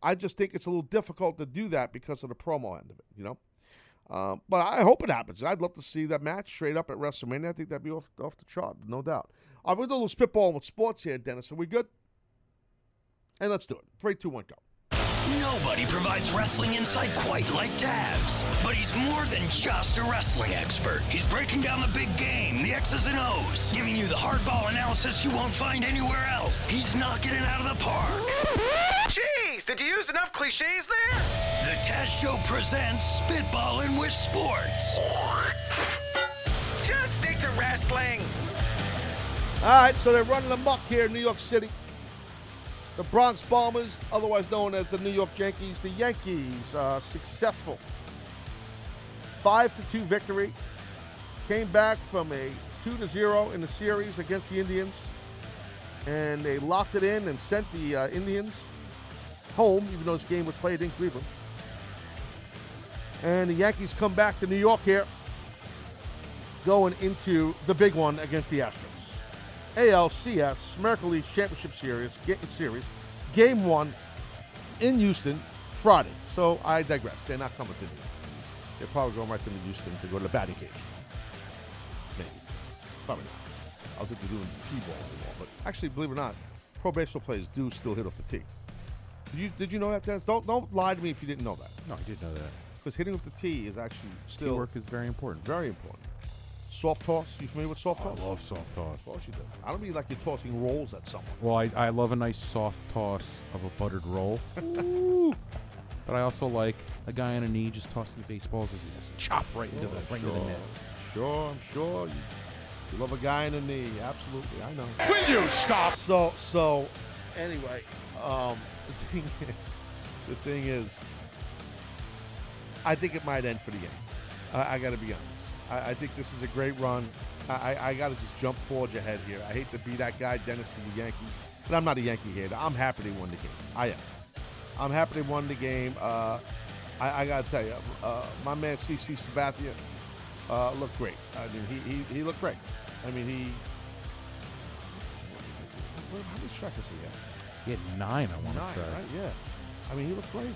I just think it's a little difficult to do that because of the promo end of it, you know? Uh, but I hope it happens. I'd love to see that match straight up at WrestleMania. I think that'd be off, off the chart, no doubt. I'm going to do a little spitball with sports here, Dennis. Are we good? And let's do it. three, two, one, go. Nobody provides wrestling insight quite like Taz, but he's more than just a wrestling expert. He's breaking down the big game, the X's and O's, giving you the hardball analysis you won't find anywhere else. He's knocking it out of the park. Jeez, did you use enough cliches there? The Taz Show presents Spitballin' with Sports. Just stick to wrestling. All right, so they're running amok here in New York City. The Bronx Bombers, otherwise known as the New York Yankees. The Yankees, uh, successful five to two victory. Came back from a two to zero in the series against the Indians. And they locked it in and sent the uh, Indians home, even though this game was played in Cleveland. And the Yankees come back to New York here, going into the big one against the Astros. A L C S, American League Championship Series, series, Game one in Houston, Friday. So I digress. They're not coming to New York. They're probably going right to Houston to go to the batting cage. Maybe. Probably not. I don't think they're doing T-ball anymore. But actually, believe it or not, pro baseball players do still hit off the tee. Did you, did you know that, Dennis? Don't, don't lie to me if you didn't know that. No, I did know that. Because hitting off the tee is actually still... Teamwork is very important. Very important. Soft toss. You familiar with soft toss? I love soft toss. Of course you do. I don't mean like you're tossing rolls at someone. Well, I, I love a nice soft toss of a buttered roll. Ooh. But I also like a guy on a knee just tossing the baseballs as he just chop right sure, into the right sure. into the net. Sure, I'm sure. You, you love a guy on a knee. Absolutely, I know. Will you stop? So, so, anyway, um, the thing is, the thing is, I think it might end for the game. I, I got to be honest. I think this is a great run. I, I, I got to just jump forward ahead here. I hate to be that guy, Dennis, to the Yankees, but I'm not a Yankee hater. I'm happy they won the game. I am. I'm happy they won the game. Uh, I, I got to tell you, uh, my man C C Sabathia uh, looked great. I mean, he, he he looked great. I mean, he. How many strikeouts does he have? He had nine, I want to say. Right? Yeah. I mean, he looked great.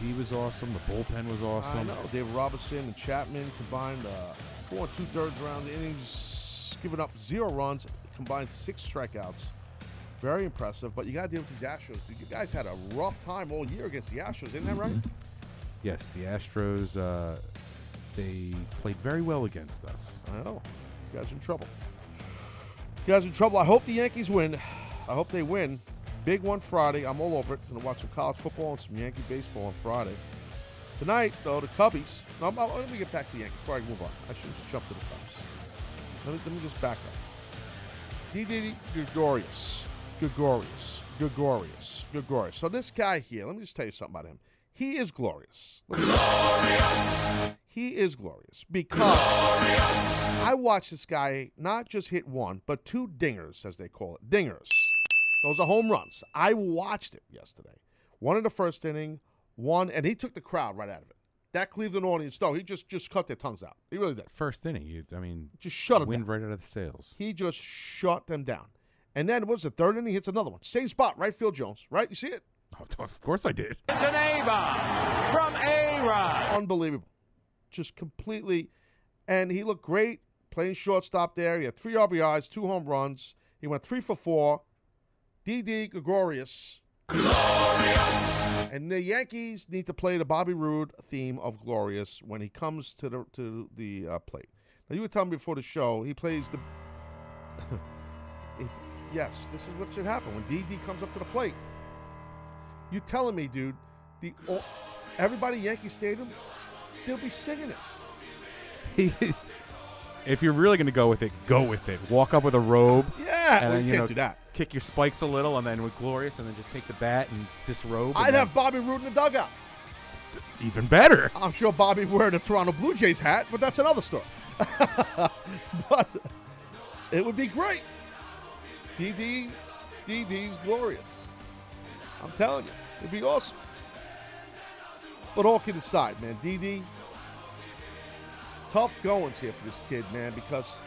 He was awesome. The bullpen was awesome. I know. David Robertson and Chapman combined uh, four and two-thirds round innings, giving up zero runs, combined six strikeouts. Very impressive. But you got to deal with these Astros. You guys had a rough time all year against the Astros, isn't that right? Yes, the Astros, uh, they played very well against us. I know. You guys are in trouble. You guys are in trouble. I hope the Yankees win. I hope they win. Big one Friday. I'm all over it. I'm going to watch some college football and some Yankee baseball on Friday. Tonight, though, the Cubbies. No, I'm, I'm, let me get back to the Yankees before I move on. I should just jump to the Cubs. Let me, let me just back up. Didi Gregorius. Gregorius. Gregorius. Gregorius. So this guy here, let me just tell you something about him. He is glorious. Glorious. He is glorious because glorious. I watched this guy not just hit one, but two dingers, as they call it. Dingers. Those are home runs. I watched it yesterday. One in the first inning, one, and he took the crowd right out of it. That Cleveland audience, though, he just, just cut their tongues out. He really did. First inning, you, I mean, just shut them wind down. Wind right out of the sails. He just shut them down. And then, what's the third inning? He hits another one. Same spot, right field, Jones, right? You see it? Oh, of course I did. It's an A-bomb from A-Rod. Unbelievable. Just completely. And he looked great playing shortstop there. He had three R B Is, two home runs. He went three for four. Didi Gregorius. Glorious. And the Yankees need to play the Bobby Roode theme of glorious when he comes to the to the uh, plate. Now, you were telling me before the show, he plays the... it, yes, this is what should happen when Didi comes up to the plate. You telling me, dude, the all, everybody at Yankee Stadium, they'll be singing this. If you're really going to go with it, go with it. Walk up with a robe. Yeah, and well, then, you, you can't know, do that. Kick your spikes a little, and then with glorious, and then just take the bat and disrobe. I'd and have then... Bobby Roode in the dugout. Even better. I'm sure Bobby wearing a Toronto Blue Jays hat, but that's another story. But it would be great. D D, D D's glorious. I'm telling you, it'd be awesome. But all kidding aside, man, Didi, tough goings here for this kid, man, because,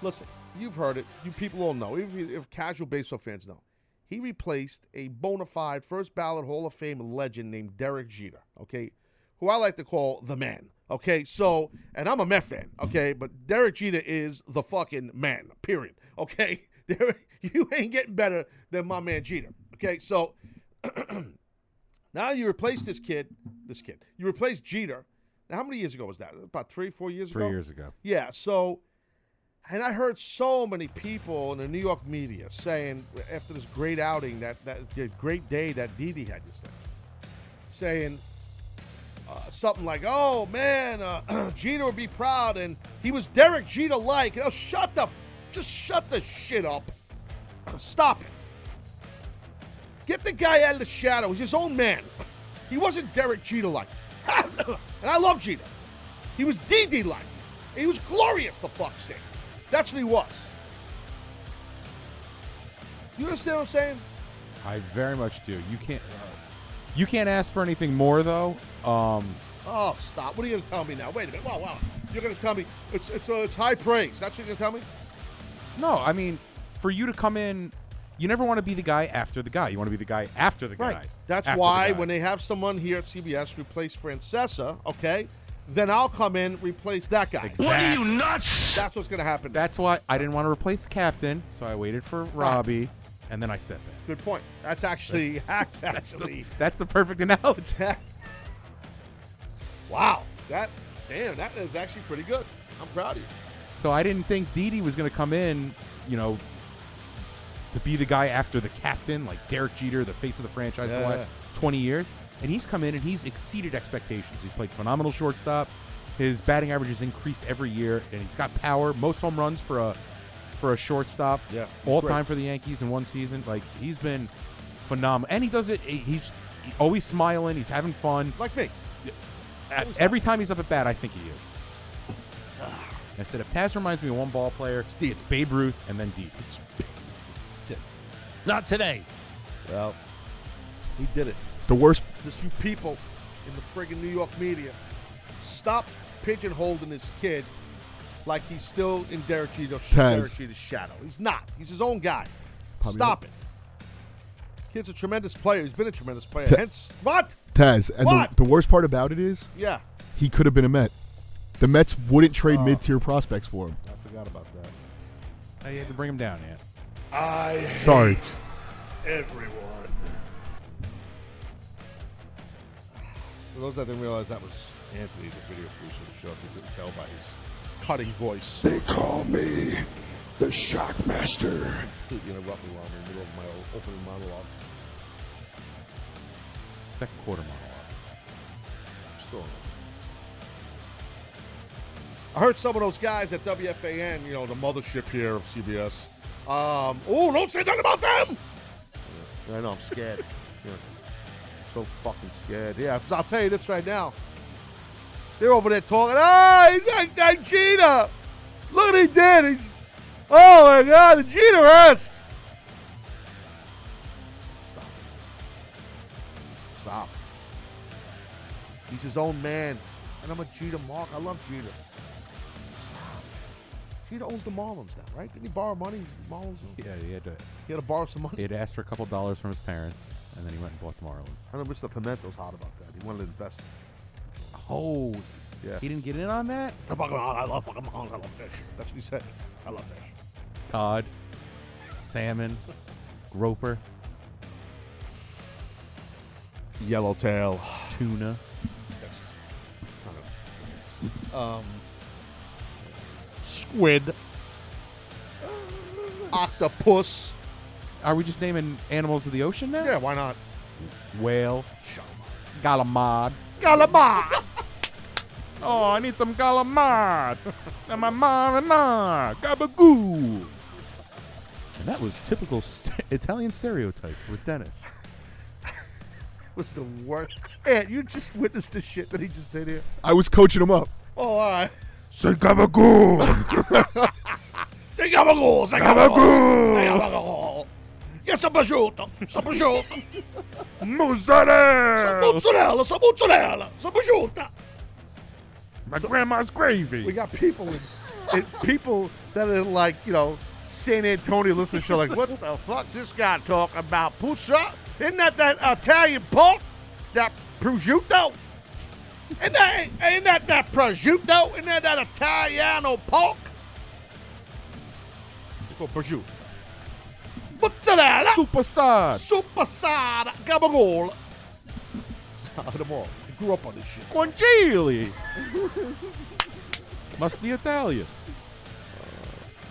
listen, you've heard it. You people all know, even if, if casual baseball fans know, he replaced a bona fide first ballot Hall of Fame legend named Derek Jeter, okay, who I like to call the man, okay? So, and I'm a Met fan, okay, but Derek Jeter is the fucking man, period, okay? You ain't getting better than my man Jeter, okay? So... Now you replace this kid, this kid. You replace Jeter. Now, how many years ago was that? About three, four years ago? Three years ago. Yeah, so, and I heard so many people in the New York media saying, after this great outing, that, that great day that Didi had this thing, saying uh, something like, oh, man, uh, Jeter would be proud, and he was Derek Jeter-like. Oh, shut the, just shut the shit up. Stop it. Get the guy out of the shadow. He's his own man. He wasn't Derek Jeter-like. And I love Jeter. He was Didi-like. He was glorious, for fuck's sake. That's what he was. You understand what I'm saying? I very much do. You can't You can't ask for anything more, though. Um, oh, stop. What are you going to tell me now? Wait a minute. Wow, wow. You're going to tell me it's, it's, uh, it's high praise. That's what you're going to tell me? No, I mean, for you to come in... You never want to be the guy after the guy. You want to be the guy after the guy. Right. That's why when they have someone here at C B S replace Francesa, okay, then I'll come in, replace that guy. Exactly. What are you nuts? That's what's going to happen. That's why I didn't want to replace the captain, so I waited for Robbie, right. And then I stepped in. Good point. That's actually that's actually the, that's the perfect analogy. Wow. That damn, that is actually pretty good. I'm proud of you. So I didn't think Didi was going to come in, you know, to be the guy after the captain, like Derek Jeter, the face of the franchise yeah. for the last twenty years. And he's come in and he's exceeded expectations. He's played phenomenal shortstop. His batting average has increased every year, and he's got power. Most home runs for a for a shortstop. Yeah, all great. Time for the Yankees in one season. Like, he's been phenomenal. And he does it. He's always smiling. He's having fun. Like me. At, every time he's up at bat, I think he is. I said, if Taz reminds me of one ball player, it's, it's Babe Ruth and then Didi. Not today. Well, he did it. The worst. Just you people in the friggin' New York media, stop pigeonholing this kid like he's still in Derek Jeter's shadow. He's not. He's his own guy. Probably stop not. It. Kid's a tremendous player. He's been a tremendous player. T Hence, what? Taz. And what? The, the worst part about it is yeah, he could have been a Met. The Mets wouldn't trade oh. mid-tier prospects for him. I forgot about that. Hey, you had to bring him down, yeah. I hate Sorry. everyone. For those that didn't realize, that was Anthony, the video producer of the show. If you couldn't tell by his cutting voice. They call me the Shockmaster. Completely interrupt me while I'm in the middle of my opening monologue. Second quarter monologue. Still. I heard some of those guys at W F A N, you know, the mothership here of C B S. Um, oh, don't say nothing about them! Yeah, I know, I'm scared. Yeah. I'm so fucking scared. Yeah, I'll tell you this right now. They're over there talking. Ah, oh, he's like that Jeter. Look what he did. He's, oh, my God, the Jeter-esque. Stop. Stop. He's his own man. And I'm a Jeter mark. I love Jeter. Stop. Jeter owns the Marlins now, right? Didn't he borrow money? Marlins? Yeah, he had to. He had to borrow some money. He had asked for a couple dollars from his parents, and then he went and bought the Marlins. I know Mister Pimento's hot about that. He wanted to invest. Oh, yeah. He didn't get in on that? I love fucking Marlins. I love fish. That's what he said. I love fish. Cod, salmon, groper, yellowtail, tuna. Yes. Um, squid, octopus. Are we just naming animals of the ocean now? Yeah, why not? Whale, Galamad. Galamad. Oh, I need some Galamad. And my mom and ma. Gabagoo. And that was typical st Italian stereotypes with Dennis. Was the worst. Man, you just witnessed the shit that he just did here. I was coaching him up. Oh, all right. Say Gabagoo. Say Gabagoo. Say Gabagoo. Say Gabagoo. Yes, a prosciutto. Some prosciutto. Mozzarella. Some mozzarella. Some mozzarella. Some prosciutto. My so, grandma's gravy. We got people in, in people that are like, you know, San Antonio listening to like, what the fuck's this guy talking about? Pusha? Isn't that that Italian pork? That prosciutto? Isn't that, ain't that that prosciutto? Isn't that that Italiano pork? It's called prosciutto. Mozzarella. Supersad. Supersad. Gabagola. Out of them all. Grew up on this shit. Guanciale. Must be Italian.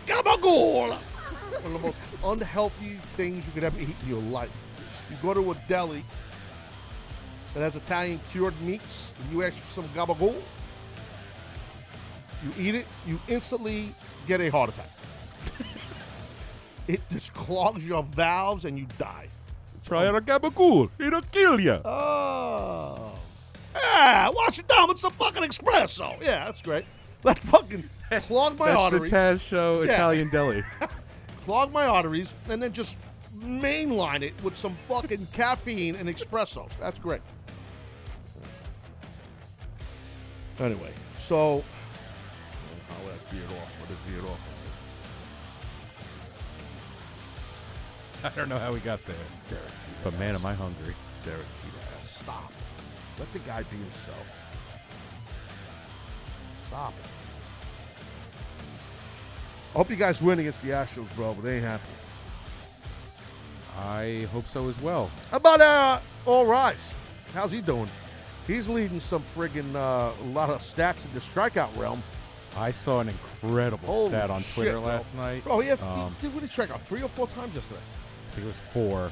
Uh, Gabagola. One of the most unhealthy things you could ever eat in your life. You go to a deli that has Italian cured meats, and you ask for some gabagool, you eat it, you instantly get a heart attack. It just clogs your valves, and you die. Try a gabagool. It'll kill you. Oh. Yeah, wash it down with some fucking espresso. Yeah, that's great. Let's fucking clog my that's arteries. That's the Taz Show yeah. Italian deli. Clog my arteries and then just mainline it with some fucking caffeine and espresso. That's great. Anyway, so how oh, that veered off? What did veered off? I don't know how we got there. Derek Jeter, but man, am I hungry. Derek Jeter, stop. Let the guy be himself. Stop it. I hope you guys win against the Astros, bro, but they ain't happy. I hope so as well. How about uh, All Rise? How's he doing? He's leading some friggin' uh, a lot of stats in the strikeout realm. I saw an incredible Holy stat on shit, Twitter bro. last night. Oh, yeah. Um, he, dude, what did he strike out? Three or four times yesterday? I think it was four.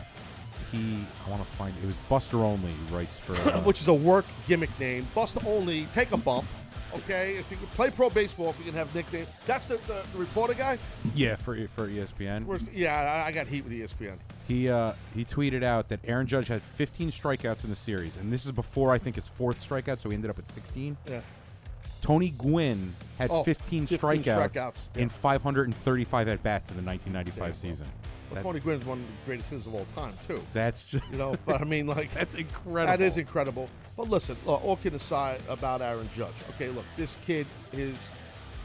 He, I want to find, it was Buster Only who writes for. Uh, Which is a work gimmick name. Buster Only, take a bump, okay? If you can play pro baseball, if you can have nicknames. That's the, the, the reporter guy? Yeah, for for E S P N. Where's, yeah, I got heat with E S P N. He uh, he tweeted out that Aaron Judge had fifteen strikeouts in the series, and this is before, I think, his fourth strikeout, so he ended up at sixteen. Yeah. Tony Gwynn had oh, fifteen, fifteen strikeouts, strikeouts. Yeah. in five hundred thirty-five at-bats in the nineteen ninety-five season. Well, Tony Gwynn's one of the greatest hitters of all time, too. That's just, you know, but I mean, like, that's incredible. That is incredible. But listen, look, all kidding aside about Aaron Judge. Okay, look, this kid, his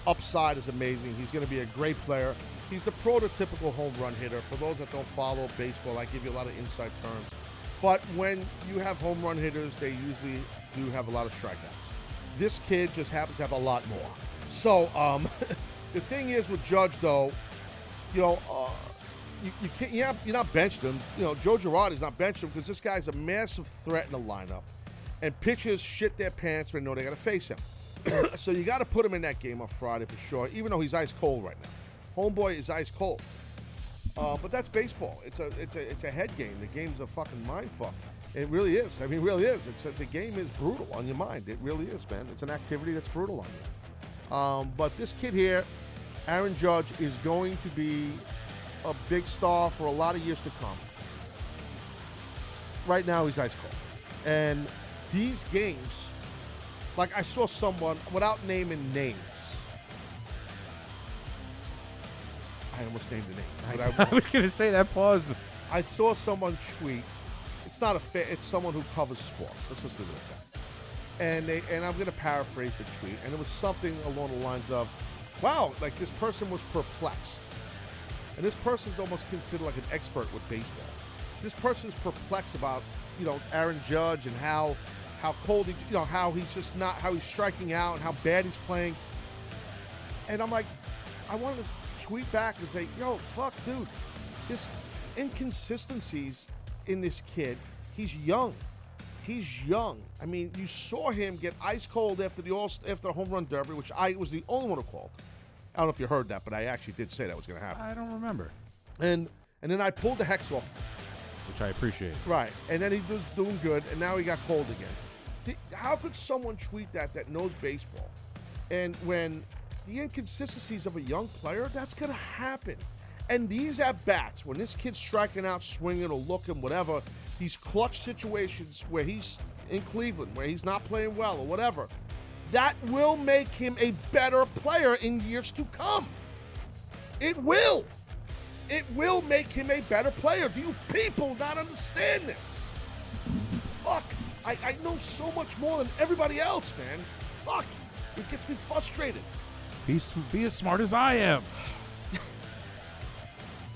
upside is amazing. He's going to be a great player. He's the prototypical home run hitter. For those that don't follow baseball, I give you a lot of inside terms. But when you have home run hitters, they usually do have a lot of strikeouts. This kid just happens to have a lot more. So um, the thing is with Judge, though, you know. Uh, You, you can't, you're not, you're not benched him. You know, Joe Girardi's not benched him because this guy's a massive threat in the lineup. And pitchers shit their pants when they know they got to face him. So you got to put him in that game on Friday for sure, even though he's ice cold right now. Homeboy is ice cold. Uh, but that's baseball. It's a it's a it's a head game. The game's a fucking mind fuck. It really is. I mean, it really is. It's a, the game is brutal on your mind. It really is, man. It's an activity that's brutal on you. Um, but this kid here, Aaron Judge, is going to be a big star for a lot of years to come. Right now, he's ice cold, and these games, like I saw someone without naming names. I almost named the name. I, I was going to say that pause. I saw someone tweet. It's not a fair. It's someone who covers sports. Let's just leave it at that. And they, and I'm going to paraphrase the tweet. And it was something along the lines of, "Wow, like this person was perplexed." And this person's almost considered like an expert with baseball. This person's perplexed about, you know, Aaron Judge and how how cold he, you know, how he's just not how he's striking out and how bad he's playing. And I'm like, I wanted to tweet back and say, yo, fuck, dude, this inconsistencies in this kid. He's young. He's young. I mean, you saw him get ice cold after the all after the home run derby, which I was the only one who called. I don't know if you heard that, but I actually did say that was going to happen. I don't remember. And and then I pulled the hex off, which I appreciate. Right. And then he was doing good, and now he got cold again. How could someone tweet that that knows baseball? And when the inconsistencies of a young player, that's going to happen. And these at-bats, when this kid's striking out, swinging or looking, whatever, these clutch situations where he's in Cleveland, where he's not playing well or whatever, that will make him a better player in years to come. It will. It will make him a better player. Do you people not understand this? Fuck. I, I know so much more than everybody else, man. Fuck. It gets me frustrated. Be, be as smart as I am.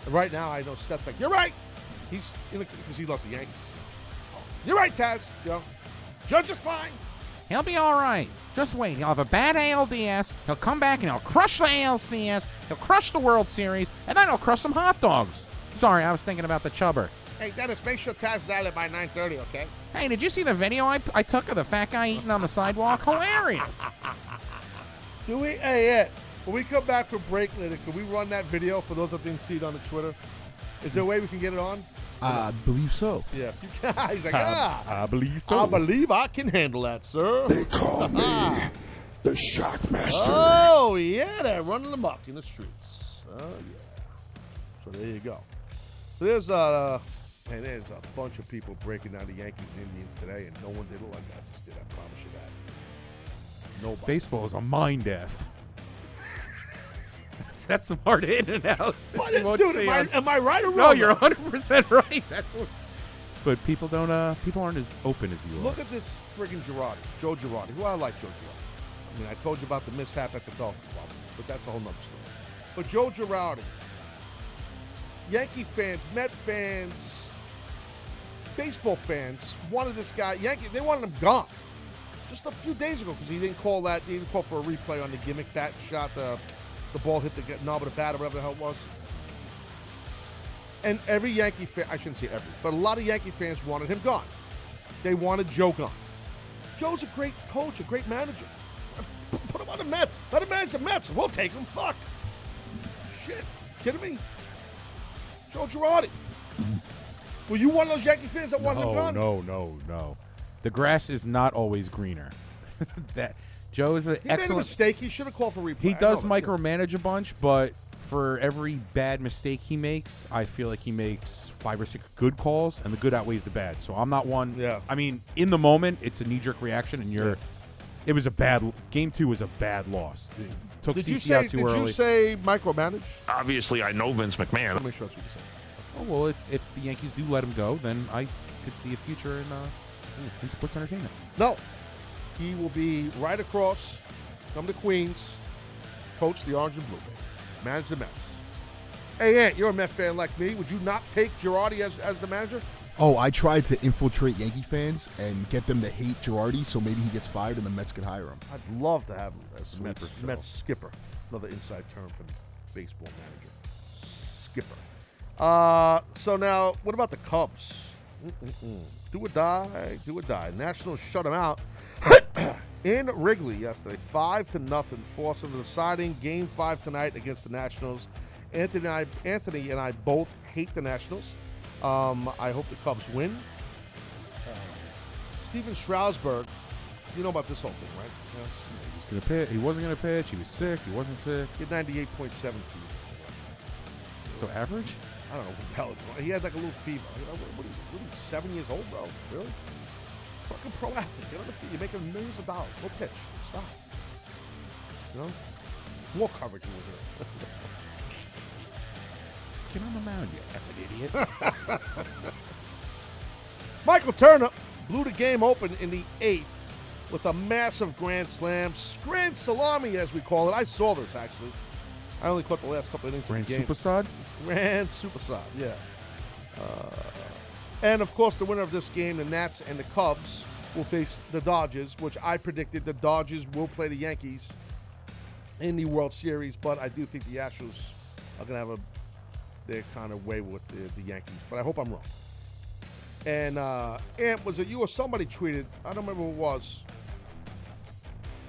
Right now, I know Seth's like, you're right. He's in the, because he loves the Yankees. You're right, Taz. You know, Judge is fine. He'll be all right. Just wait. He'll have a bad A L D S. He'll come back and he'll crush the A L C S. He'll crush the World Series. And then he'll crush some hot dogs. Sorry, I was thinking about the chubber. Hey, Dennis, make sure Taz is out of it by nine thirty, okay? Hey, did you see the video I, I took of the fat guy eating on the sidewalk? Hilarious. Do we? Hey, yeah. When we come back from break later, can we run that video for those that didn't see it on the Twitter? Is there a way we can get it on? I believe so. Yeah. He's like, ah. I, I believe so. I believe I can handle that, sir. They call me the Shockmaster. Oh, yeah. They're running them up in the streets. Oh, yeah. So there you go. So there's, uh, man, there's a bunch of people breaking down the Yankees and Indians today, and no one did it like I just did. I promise you that. Nobody. Baseball is a mind death. That's some hard in and out. But it, dude, am I, am I right or wrong? No, you're one hundred percent right. That's what, but people don't. Uh, people aren't as open as you Look are. Look at this friggin' Girardi, Joe Girardi. Who I like, Joe Girardi. I mean, I told you about the mishap at the Dolphin Club, but that's a whole nother story. But Joe Girardi, Yankee fans, Met fans, baseball fans wanted this guy. Yankee, they wanted him gone. Just a few days ago, because he didn't call that. He didn't call for a replay on the gimmick that shot the. The ball hit the knob of the bat or whatever the hell it was. And every Yankee fan, I shouldn't say every, but a lot of Yankee fans wanted him gone. They wanted Joe gone. Joe's a great coach, a great manager. Put him on the Mets. Let him manage the Mets. We'll take him. Fuck. Shit. Kidding me? Joe Girardi. Were you one of those Yankee fans that wanted no, him gone? No, no, no. The grass is not always greener. that... Joe is an he excellent. Made a mistake. He should have called for replay. He does micromanage a bunch, but for every bad mistake he makes, I feel like he makes five or six good calls, and the good outweighs the bad. So I'm not one. Yeah. I mean, in the moment, it's a knee-jerk reaction, and you're. It was a bad game. Two was a bad loss. It took did C C you say? Out too did early. You say micromanage? Obviously, I know Vince McMahon. Let me show you what you said. Oh well, if, if the Yankees do let him go, then I could see a future in uh, in sports entertainment. No. He will be right across, come to Queens, coach the Orange and Blue Bay, manage the Mets. Hey, Ant, you're a Mets fan like me. Would you not take Girardi as, as the manager? Oh, I tried to infiltrate Yankee fans and get them to hate Girardi so maybe he gets fired and the Mets could hire him. I'd love to have him as Mets, Mets skipper. Another inside term for baseball manager. Skipper. Uh, so now, what about the Cubs? Mm-mm-mm. Do or die, do or die. Nationals shut him out. in Wrigley yesterday, five to nothing, forcing the deciding game five tonight against the Nationals. Anthony and I, Anthony and I both hate the Nationals. Um, I hope the Cubs win. Uh, Steven Strasburg, you know about this whole thing, right? Yeah. He was gonna pitch. He wasn't going to pitch. He was sick. He wasn't sick. He had ninety-eight point seven. So average? I don't know. Hell, he had like a little fever. What, what, are you, what are you, seven years old, bro? Really? Fucking pro athlete. Get on the field. You're making millions of dollars. Go pitch. Stop. You know? More coverage over here. Just get on the mound, you effing idiot. Michael Turner blew the game open in the eighth with a massive grand slam. Grand salami, as we call it. I saw this, actually. I only caught the last couple of innings. Grand Supersod? Grand Supersod, yeah. Uh, and, of course, the winner of this game, the Nats and the Cubs, will face the Dodgers, which I predicted the Dodgers will play the Yankees in the World Series, but I do think the Astros are going to have a, their kind of way with the, the Yankees, but I hope I'm wrong. And uh, Ant, was it you or somebody tweeted, I don't remember who it was,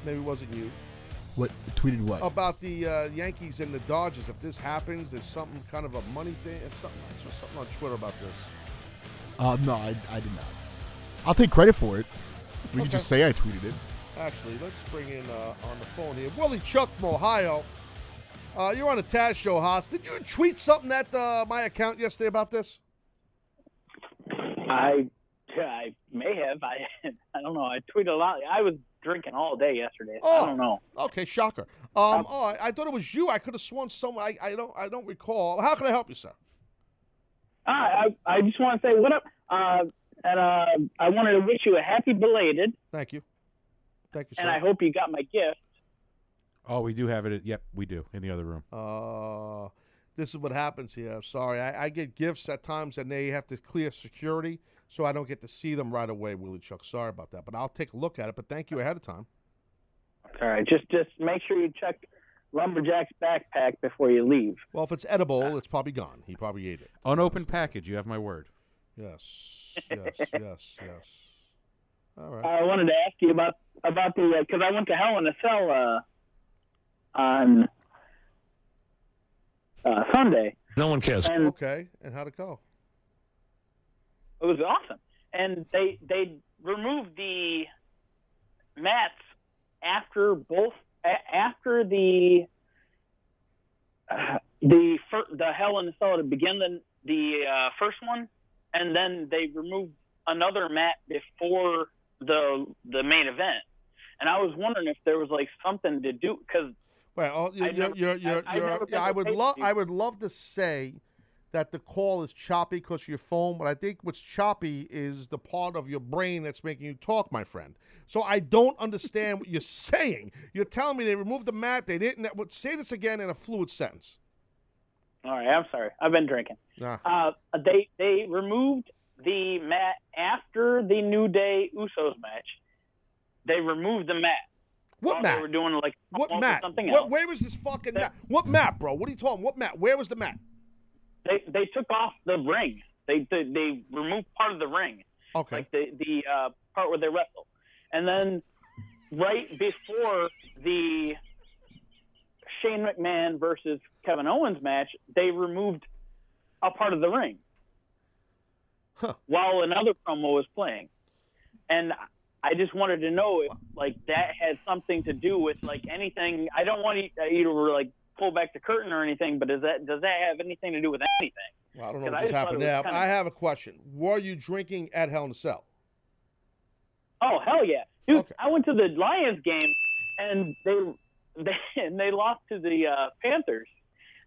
maybe it wasn't you. What tweeted what about the uh, Yankees and the Dodgers? If this happens, there's something kind of a money thing. Or something, or something on Twitter about this. Uh, no, I, I did not. I'll take credit for it. We okay. can just say I tweeted it. Actually, let's bring in uh, on the phone here Willie Chuck from Ohio. Uh, you're on the Taz Show, Haas. Did you tweet something at uh, my account yesterday about this? I I may have. I I don't know. I tweeted a lot. I was. Drinking all day yesterday. Oh, I don't know. Okay, shocker. Um, oh, I, I thought it was you. I could have sworn someone. I, I don't. I don't recall. How can I help you, sir? I I, I just want to say what up, uh, and uh, I wanted to wish you a happy belated. Thank you. Thank you, sir. And I hope you got my gift. Oh, we do have it. Yep, we do in the other room. Uh, this is what happens here. I'm sorry. I, I get gifts at times, and they have to clear security. So I don't get to see them right away, Willie Chuck. Sorry about that, but I'll take a look at it. But thank you ahead of time. All right, just just make sure you check Lumberjack's backpack before you leave. Well, if it's edible, uh, it's probably gone. He probably ate it. Unopened package. You have my word. Yes, yes, yes, yes. All right. I wanted to ask you about about the because uh, I went to Hell in a Cell uh, on uh, Sunday. No one cares. And, okay, and how'd it go? It was awesome, and they they removed the mats after both after the uh, the fir the Hell in the Cell to begin the the uh, first one, and then they removed another mat before the the main event. And I was wondering if there was like something to do because well, you're, you're, never, you're, you're, I, you're, yeah, I would love I would love to say. That the call is choppy because of your phone, but I think what's choppy is the part of your brain that's making you talk, my friend. So I don't understand what you're saying. You're telling me they removed the mat, they didn't. Say this again in a fluid sentence. All right, I'm sorry. I've been drinking. Nah. Uh, they they removed the mat after the New Day Usos match. They removed the mat. What mat? They were doing like what mat? Something else. What, where was this fucking mat? What mat, bro? What are you talking? What mat? Where was the mat? They they took off the ring. They they, they removed part of the ring, okay. Like the the uh, part where they wrestle, and then right before the Shane McMahon versus Kevin Owens match, they removed a part of the ring, huh. While another promo was playing, and I just wanted to know if like that had something to do with like anything. I don't want you to like. Pull back the curtain or anything, but does that does that have anything to do with anything? Well, I don't know what just happened now. Kind of... I have a question. Were you drinking at Hell in a Cell? Oh hell yeah, dude! Okay. I went to the Lions game and they they and they lost to the uh, Panthers,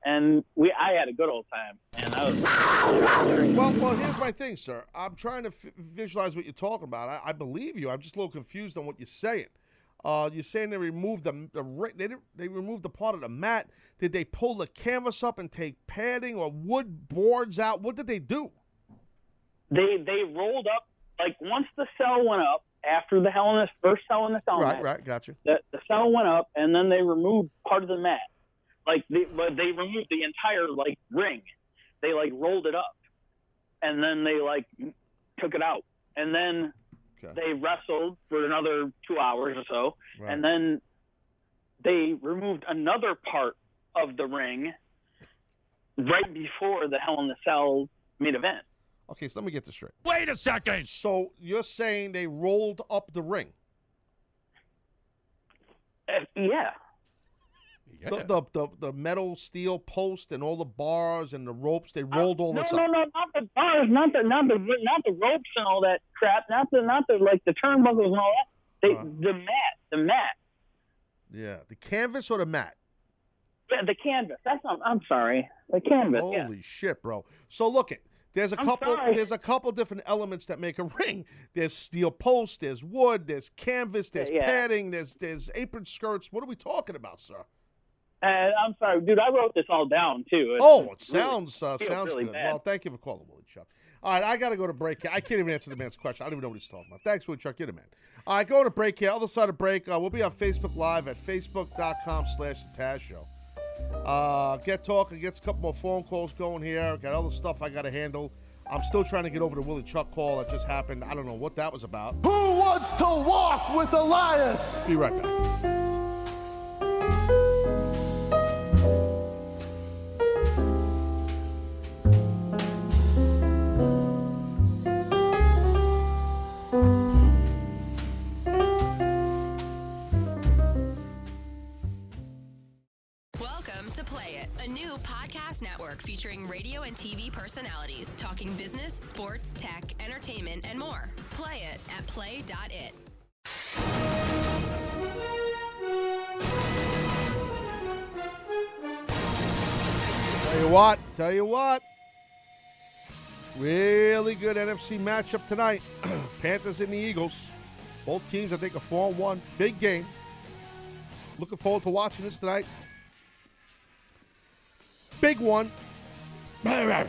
and we I had a good old time. And I was... well, well, here's my thing, sir. I'm trying to f visualize what you're talking about. I, I believe you. I'm just a little confused on what you're saying. Uh, you're saying they removed the, the they didn't, they removed the part of the mat. Did they pull the canvas up and take padding or wood boards out? What did they do? They they rolled up like once the cell went up after the Hell in the first Hell in the Cell. Right, mat, right, gotcha. The, the cell went up and then they removed part of the mat. Like they they removed the entire like ring. They like rolled it up and then they like took it out and then Okay. They wrestled for another two hours or so, right. and then they removed another part of the ring right before the Hell in a Cell main event. Okay, so let me get this straight. Wait a second! So you're saying they rolled up the ring? Uh, yeah. Yeah. The, the, the, the metal steel post and all the bars and the ropes, they rolled uh, all this no, up. No, no, no, not the bars, not the, not the, not the ropes and all that crap, not the, not the, like, the turnbuckles and all that. They, uh, the mat, the mat. Yeah, the canvas or the mat? Yeah, the canvas. That's not, I'm sorry, the canvas. Holy yeah. shit, bro. So look it. There's a I'm couple. Sorry. There's a couple different elements that make a ring. There's steel posts. There's wood. There's canvas. There's yeah, yeah. padding. There's there's apron skirts. What are we talking about, sir? Uh, I'm sorry, dude. I wrote this all down too. It's, oh, it sounds really, uh, sounds really good. Bad. Well, thank you for calling, Willie Chuck. All right, I got to go to break here. I can't even answer the man's question. I don't even know what he's talking about. Thanks, Willie Chuck. You're the man. All right, go to break here. Other side of break, uh, we'll be on Facebook Live at facebook dot com slash the Taz Show. Uh, get talking. Get a couple more phone calls going here. Got other stuff I got to handle. I'm still trying to get over the Willie Chuck call that just happened. I don't know what that was about. Who wants to walk with Elias? Be right back. Network featuring radio and T V personalities talking business, sports, tech, entertainment, and more. Play it at play dot it. Tell you what, tell you what. Really good N F C matchup tonight. Panthers and the Eagles. Both teams, I think, are four and one. Big game. Looking forward to watching this tonight. Big one. I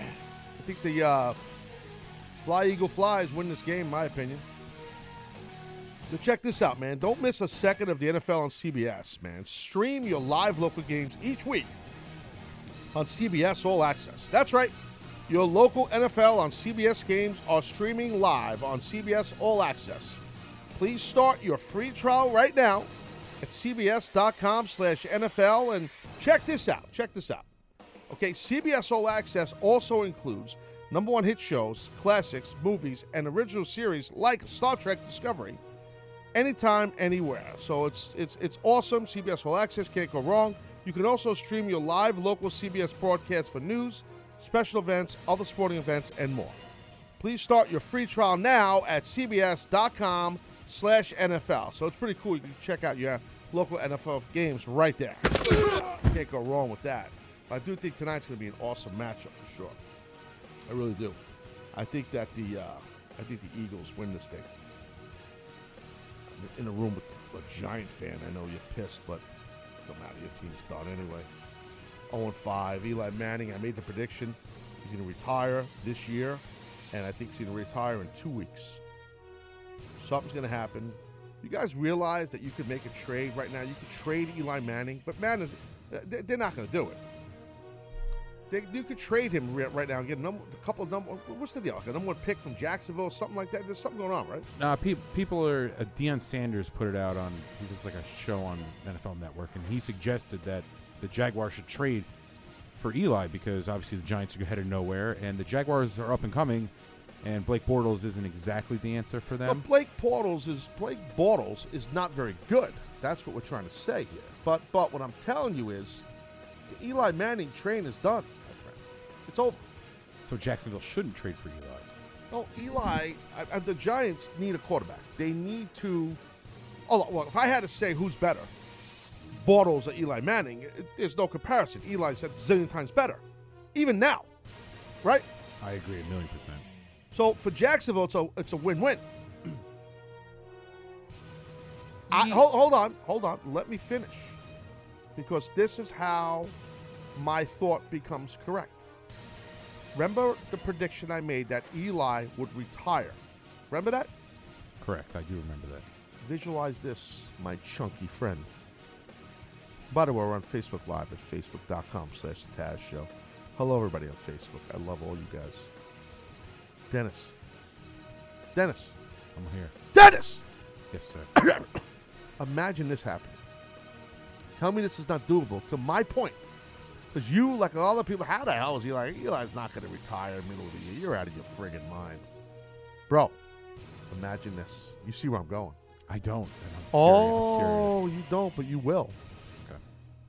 think the uh, Fly Eagle Flies win this game, in my opinion. But check this out, man. Don't miss a second of the N F L on C B S, man. Stream your live local games each week on C B S All Access. That's right. Your local N F L on C B S games are streaming live on C B S All Access. Please start your free trial right now at C B S dot com slash N F L. And check this out. Check this out. Okay, C B S All Access also includes number one hit shows, classics, movies, and original series like Star Trek Discovery, anytime, anywhere. So it's it's it's awesome. C B S All Access, can't go wrong. You can also stream your live local C B S broadcasts for news, special events, other sporting events, and more. Please start your free trial now at C B S dot com slash N F L. So it's pretty cool. You can check out your local N F L games right there. Can't go wrong with that. I do think tonight's going to be an awesome matchup for sure. I really do. I think that the uh, I think the Eagles win this thing. I'm in a room with a Giant fan, I know you're pissed, but it doesn't matter. Your team's done anyway. oh and five. Eli Manning. I made the prediction. He's going to retire this year, and I think he's going to retire in two weeks. Something's going to happen. You guys realize that you could make a trade right now. You could trade Eli Manning, but man, they're not going to do it. They, you could trade him right now and get a, number, a couple of number. What's the deal? Like a number one pick from Jacksonville, something like that. There's something going on, right? Nah, pe people are. Uh, Deion Sanders put it out on. He does like a show on N F L Network, and he suggested that the Jaguars should trade for Eli because obviously the Giants are headed nowhere, and the Jaguars are up and coming, and Blake Bortles isn't exactly the answer for them. But Blake Bortles is Blake Bortles is not very good. That's what we're trying to say here. But but what I'm telling you is, the Eli Manning train is done. It's over. So Jacksonville shouldn't trade for Eli. Oh, Eli, I, I, the Giants need a quarterback. They need to. Oh, well, if I had to say who's better, Bortles or Eli Manning, it, there's no comparison. Eli's a zillion times better, even now, right? I agree a million percent. So for Jacksonville, it's a it's a win-win. I, hold, hold on, hold on. Let me finish, because this is how my thought becomes correct. Remember the prediction I made that Eli would retire? Remember that? Correct. I do remember that. Visualize this, my chunky friend. By the way, we're on Facebook Live at facebook dot com slash the Taz Show. Hello, everybody on Facebook. I love all you guys. Dennis. Dennis. I'm here. Dennis! Yes, sir. Imagine this happening. Tell me this is not doable, to my point. Because you, like all the people, how the hell is Eli? Eli's not going to retire in the middle of the year. You're out of your friggin' mind. Bro, imagine this. You see where I'm going. I don't. Oh, you don't, but you will. Okay.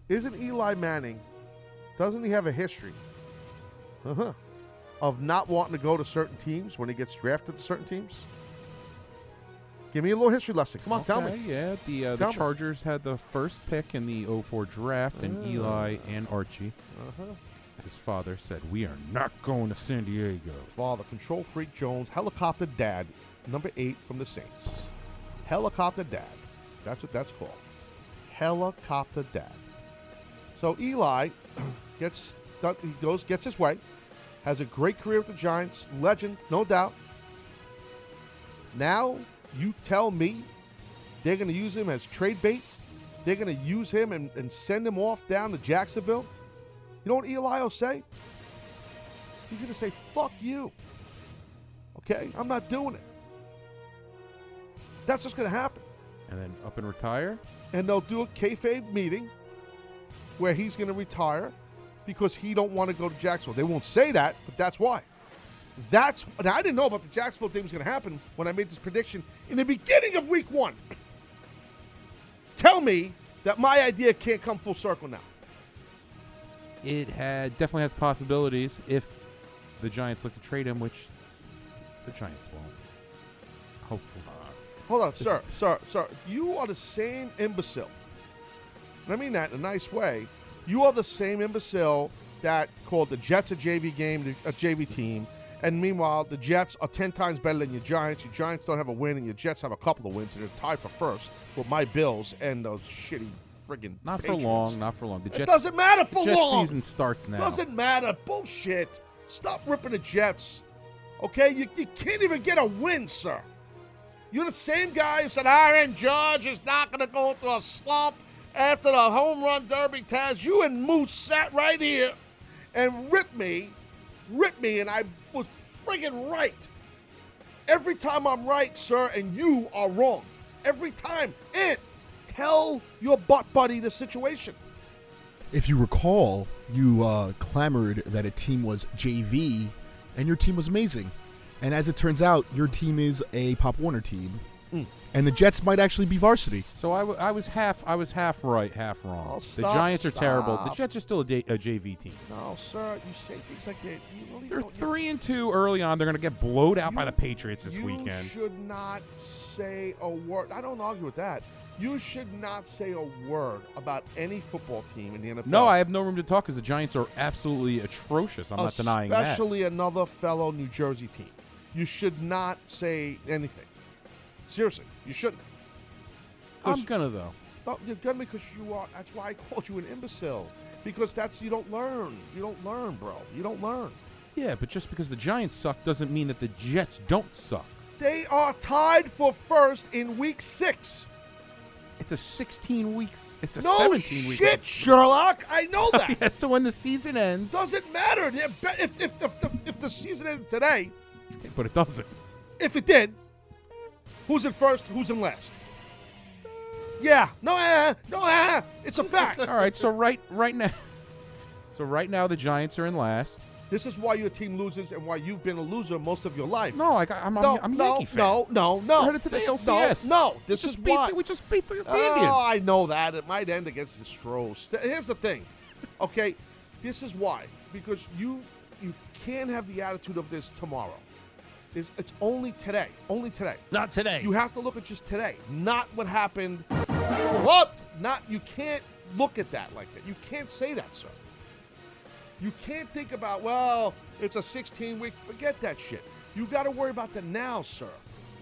Isn't Eli Manning, doesn't he have a history uh-huh, of not wanting to go to certain teams when he gets drafted to certain teams? Give me a little history lesson. Come on, okay, tell me. Yeah, the, uh, the Chargers me. had the first pick in the oh four draft, uh, and Eli and Archie, uh-huh. his father, said, we are not going to San Diego. Father, control freak Jones, helicopter dad, number eight from the Saints. Helicopter dad. That's what that's called. Helicopter dad. So Eli gets, he goes, gets his way, has a great career with the Giants, legend, no doubt. Now, you tell me they're going to use him as trade bait? They're going to use him and, and send him off down to Jacksonville? You know what Eli will say? He's going to say, fuck you. Okay? I'm not doing it. That's what's going to happen. And then up and retire? And they'll do a kayfabe meeting where he's going to retire because he don't want to go to Jacksonville. They won't say that, but that's why. That's, and I didn't know about the Jacksonville thing was going to happen when I made this prediction in the beginning of week one. Tell me that my idea can't come full circle now. It had definitely has possibilities if the Giants look to trade him, which the Giants won't. Hopefully. Hold on, sir, sir, sir. You are the same imbecile. And I mean that in a nice way. You are the same imbecile that called the Jets a J V game, a J V team. And meanwhile, the Jets are ten times better than your Giants. Your Giants don't have a win, and your Jets have a couple of wins, and they're tied for first with my Bills and those shitty friggin' Not Patriots. for long, not for long. The Jets, it doesn't matter for the Jets long. season starts now. Doesn't matter. Bullshit. Stop ripping the Jets. Okay? You, you can't even get a win, sir. You're the same guy who said Aaron Judge is not going to go into a slump after the home run derby Taz. You and Moose sat right here and ripped me. Ripped me, and I was friggin' right. Every time I'm right, sir, and you are wrong. Every time. And tell your butt buddy the situation. If you recall, you uh, clamored that a team was J V, and your team was amazing. And as it turns out, your team is a Pop Warner team. Mm. And the Jets might actually be varsity. So I, w I was half I was half right, half wrong. Oh, stop, the Giants stop. are terrible. The Jets are still a, a J V team. No, sir, you say things like that. You really They're three and two early on. They're going to get blowed out you, by the Patriots this you weekend. You should not say a word. I don't argue with that. You should not say a word about any football team in the N F L. No, I have no room to talk because the Giants are absolutely atrocious. I'm Especially not denying that. Especially another fellow New Jersey team. You should not say anything. Seriously, you shouldn't. I'm gonna though. No, you're gonna because you are. That's why I called you an imbecile. Because that's you don't learn. You don't learn, bro. You don't learn. Yeah, but just because the Giants suck doesn't mean that the Jets don't suck. They are tied for first in week six. It's a sixteen weeks. It's a no seventeen week. No shit, Sherlock. I know so, that. Yeah, so when the season ends, doesn't matter. If if if, if, if, if the season ended today, but it doesn't. If it did. Who's in first? Who's in last? Yeah. No, uh, no, uh, it's a fact. All right, so right right now So right now the Giants are in last. This is why your team loses and why you've been a loser most of your life. No, like I'm, no, I'm a no, Yankee fan. No, no, no, no. Headed to the L C S. No, no, this is why. We just beat the, the oh, Indians. Oh, I know that. It might end against the Astros. Here's the thing. Okay, this is why. Because you you can't have the attitude of this tomorrow. Is it's only today. Only today. Not today. You have to look at just today. Not what happened. What? Not you can't look at that like that. You can't say that, sir. You can't think about, well, it's a sixteen week. Forget that shit. You got to worry about the now, sir.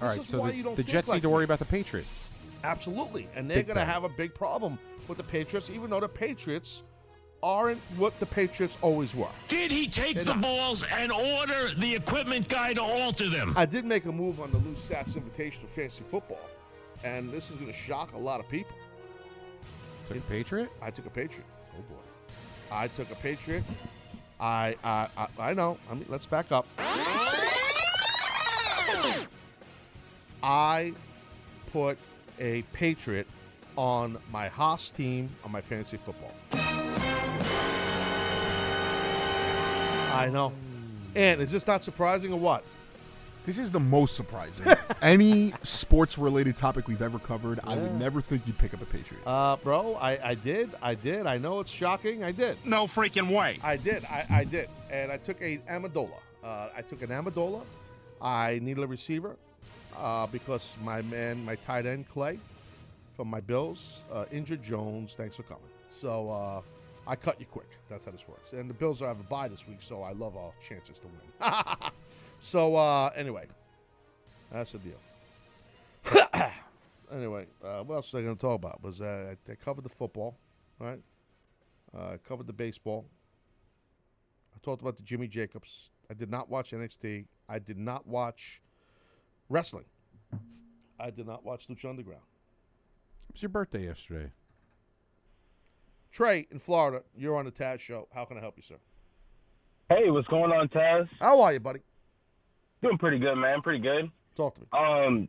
All this right, is so why the, you don't the Jets like need to worry about the Patriots. Absolutely. And they're going to have a big problem with the Patriots, even though the Patriots aren't what the Patriots always were. Did he take They're the not. balls and order the equipment guy to alter them? I did make a move on the Lou Sass Invitational Fantasy Football, and this is going to shock a lot of people. Took a Patriot? I took a Patriot. Oh, boy. I took a Patriot. I I, I, I know. I mean, let's back up. I put a Patriot on my Haas team on my fantasy football. I know. And is this not surprising or what? This is the most surprising. Any sports-related topic we've ever covered, yeah. I would never think you'd pick up a Patriot. Uh, bro, I, I did. I did. I know it's shocking. I did. No freaking way. I did. I, I did. And I took an Amendola. Uh, I took an Amendola. I needed a receiver uh, because my man, my tight end, Clay, from my Bills, uh, injured Jones. Thanks for coming. So uh, I cut you quick. That's how this works. And the Bills are having a bye this week, so I love our chances to win. So, uh, anyway, that's the deal. Anyway, uh, what else was I going to talk about? Was uh, I covered the football, right? Uh, I covered the baseball. I talked about the Jimmy Jacobs. I did not watch N X T. I did not watch wrestling. I did not watch Lucha Underground. It was your birthday yesterday. Trey in Florida, you're on the Taz Show. How can I help you, sir? Hey, what's going on, Taz? How are you, buddy? Doing pretty good, man. Pretty good. Talk to me. Um,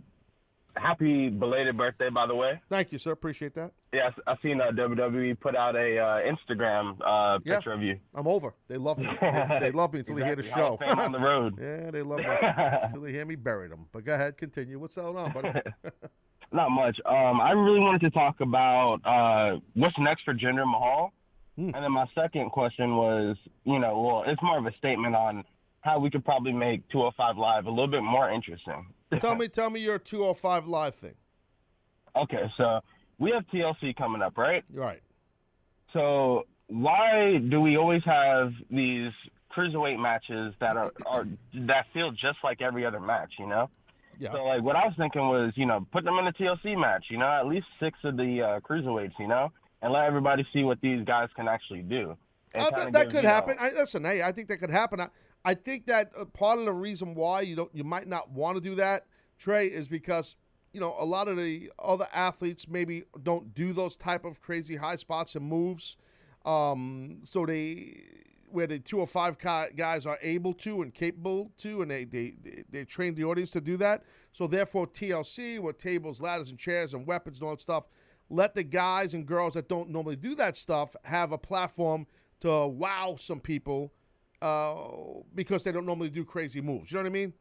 happy belated birthday, by the way. Thank you, sir. Appreciate that. Yeah, I, I seen uh, W W E put out a uh, Instagram uh, picture yeah, of you. I'm over. They love me. They, they love me until exactly. they hear the show. On the road. Yeah, they love me until they hear me bury them. But go ahead, continue. What's going on, buddy? Not much. Um, I really wanted to talk about uh, what's next for Jinder Mahal, mm. and then my second question was, you know, well, it's more of a statement on how we could probably make two oh five Live a little bit more interesting. Tell me, tell me your two oh five Live thing. Okay, so we have T L C coming up, right? Right. So why do we always have these cruiserweight matches that are, are that feel just like every other match? You know. Yeah. So like what I was thinking was, you know, put them in a T L C match. You know, at least six of the uh, cruiserweights. You know, and let everybody see what these guys can actually do. Uh, that that give, could happen. Know, I, listen, hey, I think that could happen. I, I think that part of the reason why you don't, you might not want to do that, Trey, is because, you know, a lot of the other athletes maybe don't do those type of crazy high spots and moves. Um, so they, where the two oh five guys are able to and capable to, and they they they train the audience to do that. So therefore, T L C with tables, ladders, and chairs, and weapons and all that stuff, let the guys and girls that don't normally do that stuff have a platform to wow some people. Uh, because they don't normally do crazy moves. You know what I mean?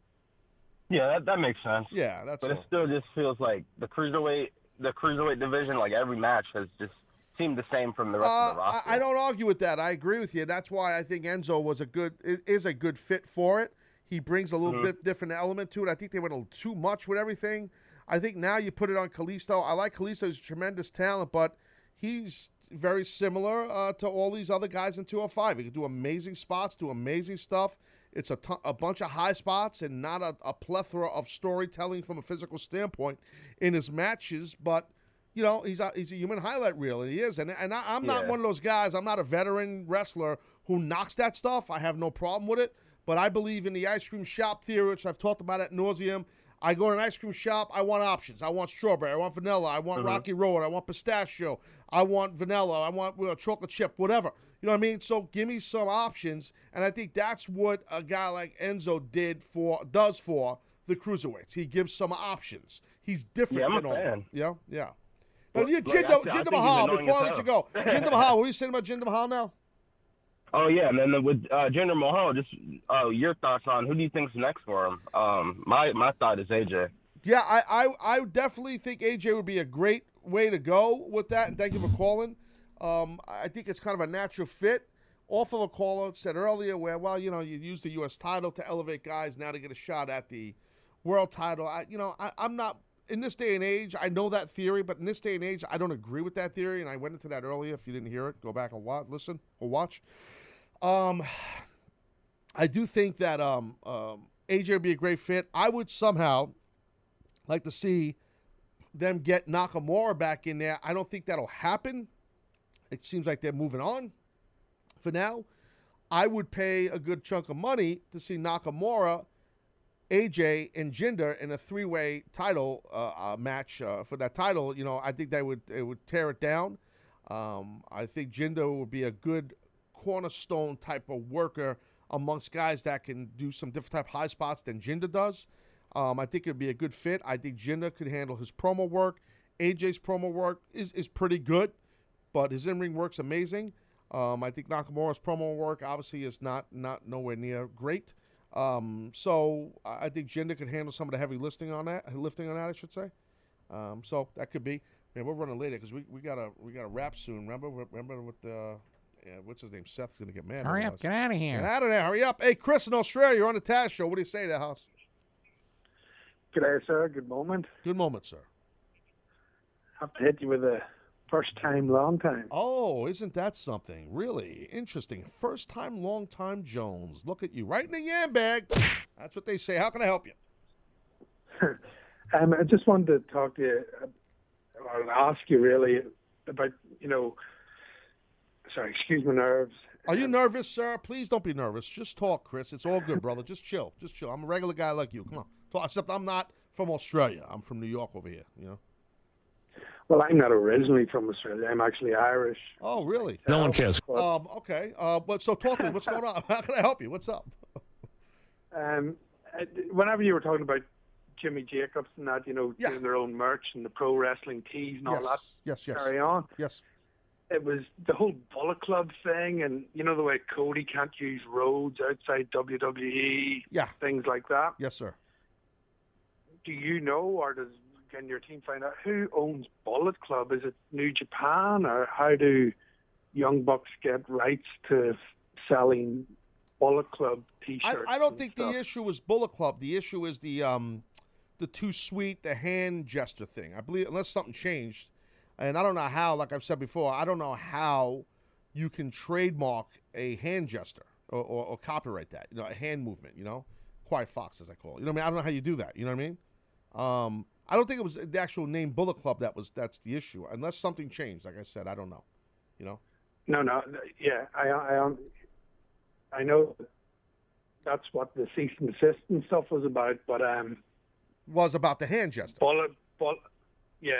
Yeah, that, that makes sense. Yeah, that's. But all. It still just feels like the cruiserweight, the cruiserweight division, like every match has just seemed the same from the rest uh, of the roster. I, I don't argue with that. I agree with you. That's why I think Enzo was a good is, is a good fit for it. He brings a little mm-hmm. bit different element to it. I think they went a little too much with everything. I think now you put it on Kalisto. I like Kalisto. He's a tremendous talent, but he's very similar uh, to all these other guys in two oh five. He can do amazing spots, do amazing stuff. It's a, ton- a bunch of high spots and not a, a plethora of storytelling from a physical standpoint in his matches. But, you know, he's a, he's a human highlight reel, and he is. And, and I, I'm not yeah. one of those guys. I'm not a veteran wrestler who knocks that stuff. I have no problem with it. But I believe in the ice cream shop theory, which I've talked about ad nauseum. I go to an ice cream shop, I want options. I want strawberry, I want vanilla, I want mm-hmm. Rocky Road, I want pistachio, I want vanilla, I want you know, chocolate chip, whatever. You know what I mean? So give me some options, and I think that's what a guy like Enzo did for does for the cruiserweights. He gives some options. He's different yeah, I'm than all. Fan. Yeah, yeah. Well, now, like, Jinder, I, I Jinder Mahal, before I let you go, Jinder Mahal, what are you saying about Jinder Mahal now? Oh, yeah, and then with uh, Jinder Mahal, just uh, your thoughts on who do you think's next for him? Um, my my thought is A J. Yeah, I, I I definitely think A J would be a great way to go with that, and thank you for calling. Um, I think it's kind of a natural fit. Off of a call-out said earlier where, well, you know, you use the U S title to elevate guys now to get a shot at the world title. I, you know, I, I'm not – in this day and age, I know that theory, but in this day and age, I don't agree with that theory, and I went into that earlier. If you didn't hear it, go back and watch, listen or watch. Um, I do think that um, um, A J would be a great fit. I would somehow like to see them get Nakamura back in there. I don't think that'll happen. It seems like they're moving on for now. I would pay a good chunk of money to see Nakamura, A J, and Jinder in a three-way title uh, uh, match uh, for that title. You know, I think they would it would tear it down. Um, I think Jinder would be a good cornerstone type of worker amongst guys that can do some different type of high spots than Jinder does. Um, I think it'd be a good fit. I think Jinder could handle his promo work. A J's promo work is, is pretty good, but his in-ring work's amazing. Um, I think Nakamura's promo work obviously is not not nowhere near great. Um, so I think Jinder could handle some of the heavy lifting on that. Lifting on that, I should say. Um, so that could be. Man, we're running later because we we gotta we gotta wrap soon. Remember remember with the yeah, what's his name? Seth's gonna get mad. Hurry up! Us. Get out of here! Get out of there! Hurry up! Hey, Chris in Australia, you're on the Taz Show. What do you say to that house? Good day, sir. Good moment. Good moment, sir. I have to hit you with a first time, long time. Oh, isn't that something? Really interesting. First time, long time, Jones. Look at you, right in the yam bag. That's what they say. How can I help you? um, I just wanted to talk to you, or ask you really about, you know, sorry, excuse my nerves. Are you um, nervous, sir? Please don't be nervous. Just talk, Chris. It's all good, brother. Just chill. Just chill. I'm a regular guy like you. Come on. Talk, except I'm not from Australia. I'm from New York over here, you know. Well, I'm not originally from Australia. I'm actually Irish. Oh, really? No uh, one cares. Um, okay. Uh, but so talk to me. What's going on? How can I help you? What's up? um, whenever you were talking about Jimmy Jacobs and that, you know, yeah. doing their own merch and the pro wrestling tees and yes. all that. Yes, yes. Carry on. Yes. It was the whole Bullet Club thing, and you know the way Cody can't use roads outside W W E, yeah. things like that. Yes, sir. Do you know, or does can your team find out who owns Bullet Club? Is it New Japan, or how do Young Bucks get rights to selling Bullet Club T-shirts? I, I don't think stuff? the issue is Bullet Club. The issue is the um, the too sweet, the hand gesture thing. I believe unless something changed. And I don't know how, like I've said before, I don't know how you can trademark a hand gesture or, or, or copyright that, you know, a hand movement, you know, Quiet Fox, as I call it. You know what I mean? I don't know how you do that. You know what I mean? Um, I don't think it was the actual name Bullet Club that was, that's the issue. Unless something changed, like I said, I don't know, you know? No, no, yeah, I, I, I know that's what the cease and desist and stuff was about, but... um, was about the hand gesture. Bullet, bullet, yeah.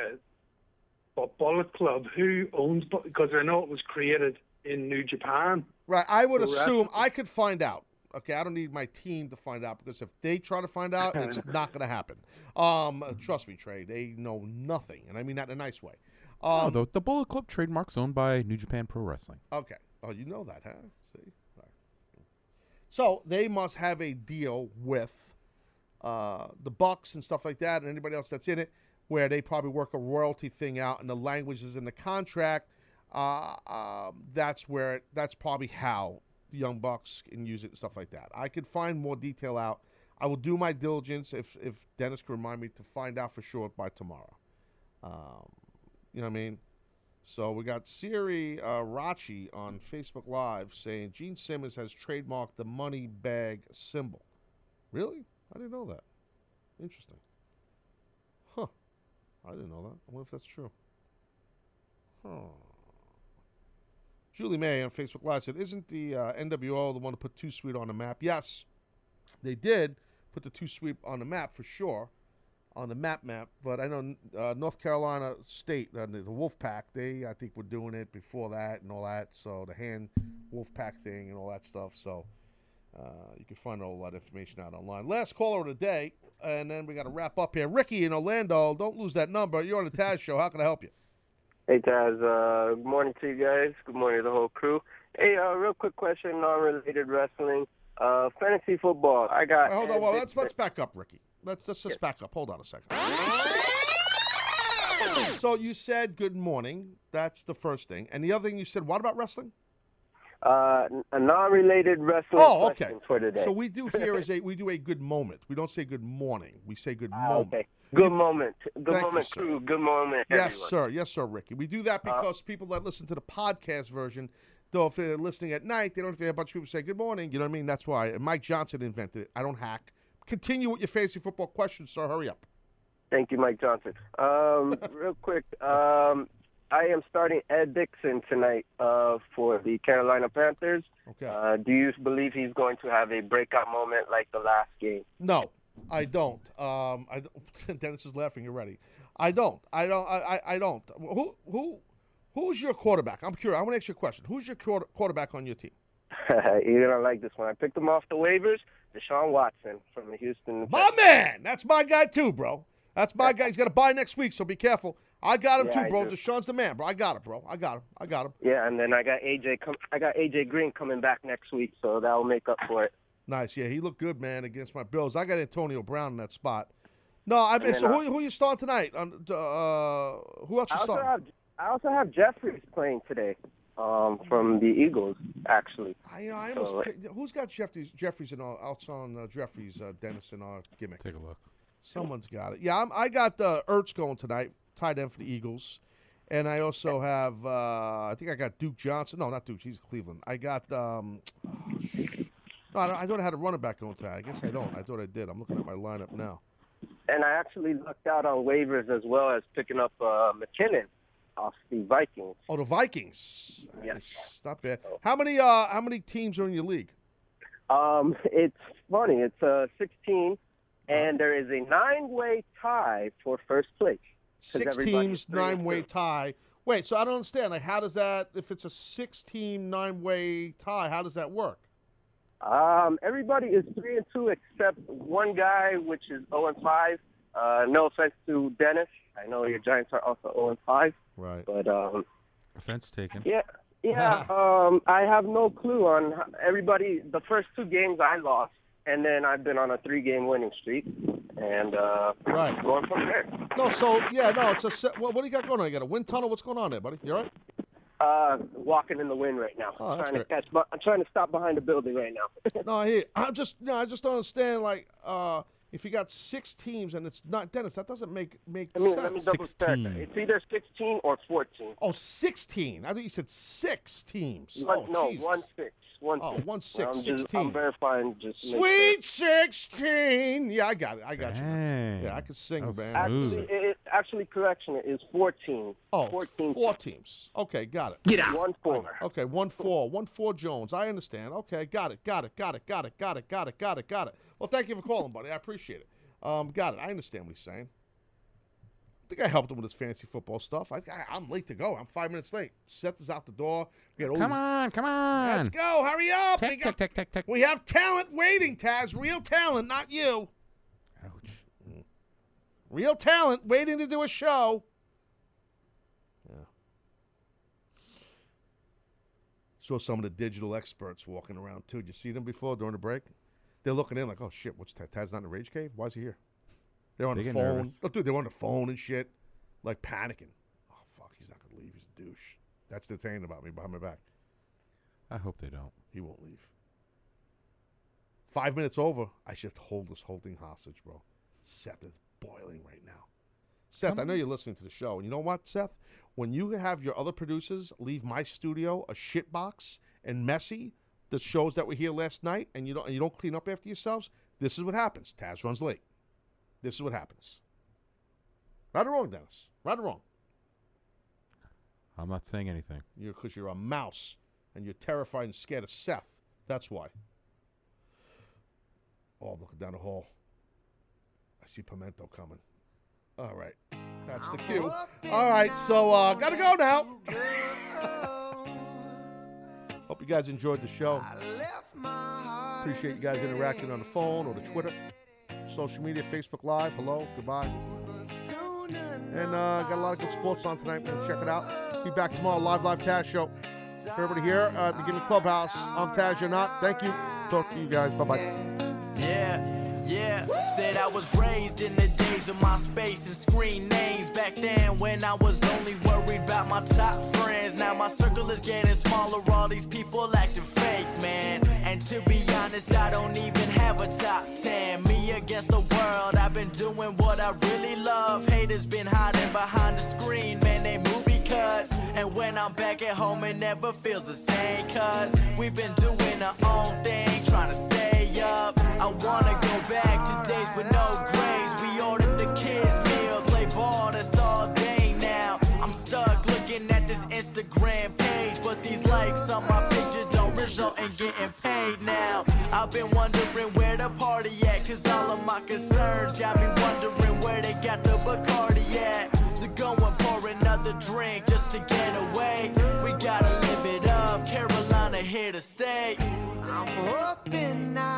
But Bullet Club, who owns, because I know it was created in New Japan. Right, I would assume, I could find out. Okay, I don't need my team to find out, because if they try to find out, it's not going to happen. Um, trust me, Trey, they know nothing, and I mean that in a nice way. Um, no, though, the Bullet Club trademark's owned by New Japan Pro Wrestling. Okay, oh, you know that, huh? See, right. So they must have a deal with uh, the Bucks and stuff like that, and anybody else that's in it, where they probably work a royalty thing out, and the language is in the contract. Uh, um, that's where it, that's probably how the Young Bucks can use it and stuff like that. I could find more detail out. I will do my diligence if if Dennis can remind me to find out for sure by tomorrow. Um, you know what I mean? So we got Siri uh, Rachi on Facebook Live saying Gene Simmons has trademarked the money bag symbol. Really? I didn't know that. Interesting. Huh. I didn't know that. I wonder if that's true. Huh. Julie May on Facebook Live said, isn't the uh, N W O the one to put Too Sweet on the map? Yes, they did put the Too Sweet on the map for sure, on the map map. But I know uh, North Carolina State, uh, the Wolfpack, they, I think, were doing it before that and all that. So the hand Wolfpack thing and all that stuff. So uh, you can find a whole lot of information out online. Last caller of the day. And then we got to wrap up here. Ricky in Orlando, don't lose that number. You're on the Taz Show. How can I help you? Hey, Taz. Uh, good morning to you guys. Good morning to the whole crew. Hey, uh, real quick question, non-related wrestling. Uh, fantasy football. I got... Right, hold on. Well, let's, let's back up, Ricky. Let's, let's just yes. back up. Hold on a second. So you said good morning. That's the first thing. And the other thing you said, what about wrestling? Uh, a non-related wrestling oh, question okay. for today. So we do here is a we do a good moment. We don't say good morning. We say good uh, moment. Okay. Good you, moment. Good moment, you, crew. Good moment, everyone. Yes, sir. Yes, sir, Ricky. We do that because uh, people that listen to the podcast version, though, if they're listening at night, they don't think a bunch of people say good morning. You know what I mean? That's why. And Mike Johnson invented it. I don't hack. Continue with your fantasy football questions, sir. Hurry up. Thank you, Mike Johnson. Um, real quick. Um. I am starting Ed Dixon tonight uh, for the Carolina Panthers. Okay. Uh, do you believe he's going to have a breakout moment like the last game? No, I don't. Um, I don't. Dennis is laughing already. I don't. I don't. I, I don't. Who who who's your quarterback? I'm curious. I want to ask you a question. Who's your quarter, quarterback on your team? You're gonna like this one. I picked him off the waivers. Deshaun Watson from the Houston. My Texas. Man! That's my guy, too, bro. That's my guy. He's got to buy next week, so be careful. I got him, yeah, too, bro. Deshaun's the man, bro. I got it, bro. I got him. I got him. Yeah, and then I got A J com I got A J Green coming back next week, so that'll make up for it. Nice. Yeah, he looked good, man, against my Bills. I got Antonio Brown in that spot. No, I mean, so who, who you start tonight? Uh, who else you I start? Have, I also have Jeffries playing today um, from the Eagles, actually. I, you know, I almost so, picked, who's got Jeffries, Jeffries in our, out on uh, Jeffries, uh, Dennis, in our gimmick? Take a look. Someone's got it. Yeah, I'm, I got uh, Ertz going tonight, tight end for the Eagles. And I also have, uh, I think I got Duke Johnson. No, not Duke. He's Cleveland. I got, um, oh, no, I don't, I don't have a running back going tonight. I guess I don't. I thought I did. I'm looking at my lineup now. And I actually looked out on waivers as well as picking up uh, McKinnon off the Vikings. Oh, the Vikings. Nice. Yes. Not bad. How many, uh, how many teams are in your league? Um, it's funny. It's uh, sixteen. And there is a nine-way tie for first place. Six teams, nine-way tie. Wait, so I don't understand. Like, how does that? If it's a six-team, nine-way tie, how does that work? Um, everybody is three and two except one guy, which is zero and five. Uh, no offense to Dennis. I know your Giants are also zero and five. Right. But um, offense taken. Yeah, yeah. um, I have no clue on how everybody. The first two games I lost. And then I've been on a three-game winning streak, and uh, right. going from there. No, so, yeah, no, it's a set. What, what do you got going on? You got a wind tunnel? What's going on there, buddy? You all right? Uh, walking in the wind right now. Oh, I'm, trying to catch, I'm trying to stop behind a building right now. No, I hear you. I just, no, I just don't understand, like, uh, if you got six teams and it's not, Dennis, that doesn't make, make I mean, sense. Let me double check. It's either sixteen or fourteen. Oh, sixteen. I thought you said six teams. One, oh, no, Jesus. one six. One, oh, six. one six, well, I'm sixteen. Just, I'm verifying just Sweet sure. sixteen. Yeah, I got it. I got Dang. you. Yeah, I could sing, That's man. Actually, it, actually, correction, it is fourteen. Oh, fourteen four teams. teams. Okay, got it. Get out. One four. I, okay, one four. One four Jones. I understand. Okay, got it. Got it. Got it. Got it. Got it. Got it. Got it. Got it. Well, thank you for calling, buddy. I appreciate it. Um, got it. I understand what he's saying. I think I helped him with his fantasy football stuff. I, I, I'm late to go. I'm five minutes late. Seth is out the door. We got come on, come on. Let's go. Hurry up. Tick, we, got, tick, tick, tick. we have talent waiting, Taz. Real talent, not you. Ouch. Real talent waiting to do a show. Yeah. Saw some of the digital experts walking around, too. Did you see them before during the break? They're looking in like, oh, shit, what's Taz? Taz not in the Rage Cave? Why is he here? They're on they the phone. Oh, dude, they're on the phone and shit, like panicking. Oh, fuck, he's not going to leave. He's a douche. That's the thing about me behind my back. I hope they don't. He won't leave. Five minutes over. I should hold this whole thing hostage, bro. Seth is boiling right now. Seth, I'm... I know you're listening to the show. And you know what, Seth? When you have your other producers leave my studio a shitbox and messy, the shows that were here last night, and you don't, and you don't clean up after yourselves, this is what happens. Taz runs late. This is what happens. Right or wrong, Dennis? Right or wrong? I'm not saying anything. You're because you're a mouse, and you're terrified and scared of Seth. That's why. Oh, I'm looking down the hall. I see Pimento coming. All right. That's the cue. All right, so uh, got to go now. Hope you guys enjoyed the show. Appreciate you guys interacting on the phone or the Twitter. Social media, Facebook Live. Hello, goodbye. And uh, got a lot of good sports on tonight. We'll check it out. Be back tomorrow. Live, live Taz Show. For everybody here uh, at the Gimme Clubhouse, I'm Taz, you're not. Thank you. Talk to you guys. Bye bye. Yeah, yeah. Said I was raised in the days of my space and screen names. Back then, when I was only worried about my top friends. Now my circle is getting smaller. All these people acting fake, man. And to be honest, I don't even have a top ten. Me against the world, I've been doing what I really love. Haters been hiding behind the screen, man, they movie cuts. And when I'm back at home, it never feels the same, cuz we've been doing our own thing, trying to stay up. I wanna go back to days with no grades. We ordered the kids' meal, play ball, that's all day now. I'm stuck looking at this Instagram page, but these likes on my picture don't result in getting paid. Now I've been wondering where the party at, cause all of my concerns got me wondering where they got the Bacardi at. So go and pour another drink just to get away. We gotta live it up, Carolina here to stay. I'm hoping I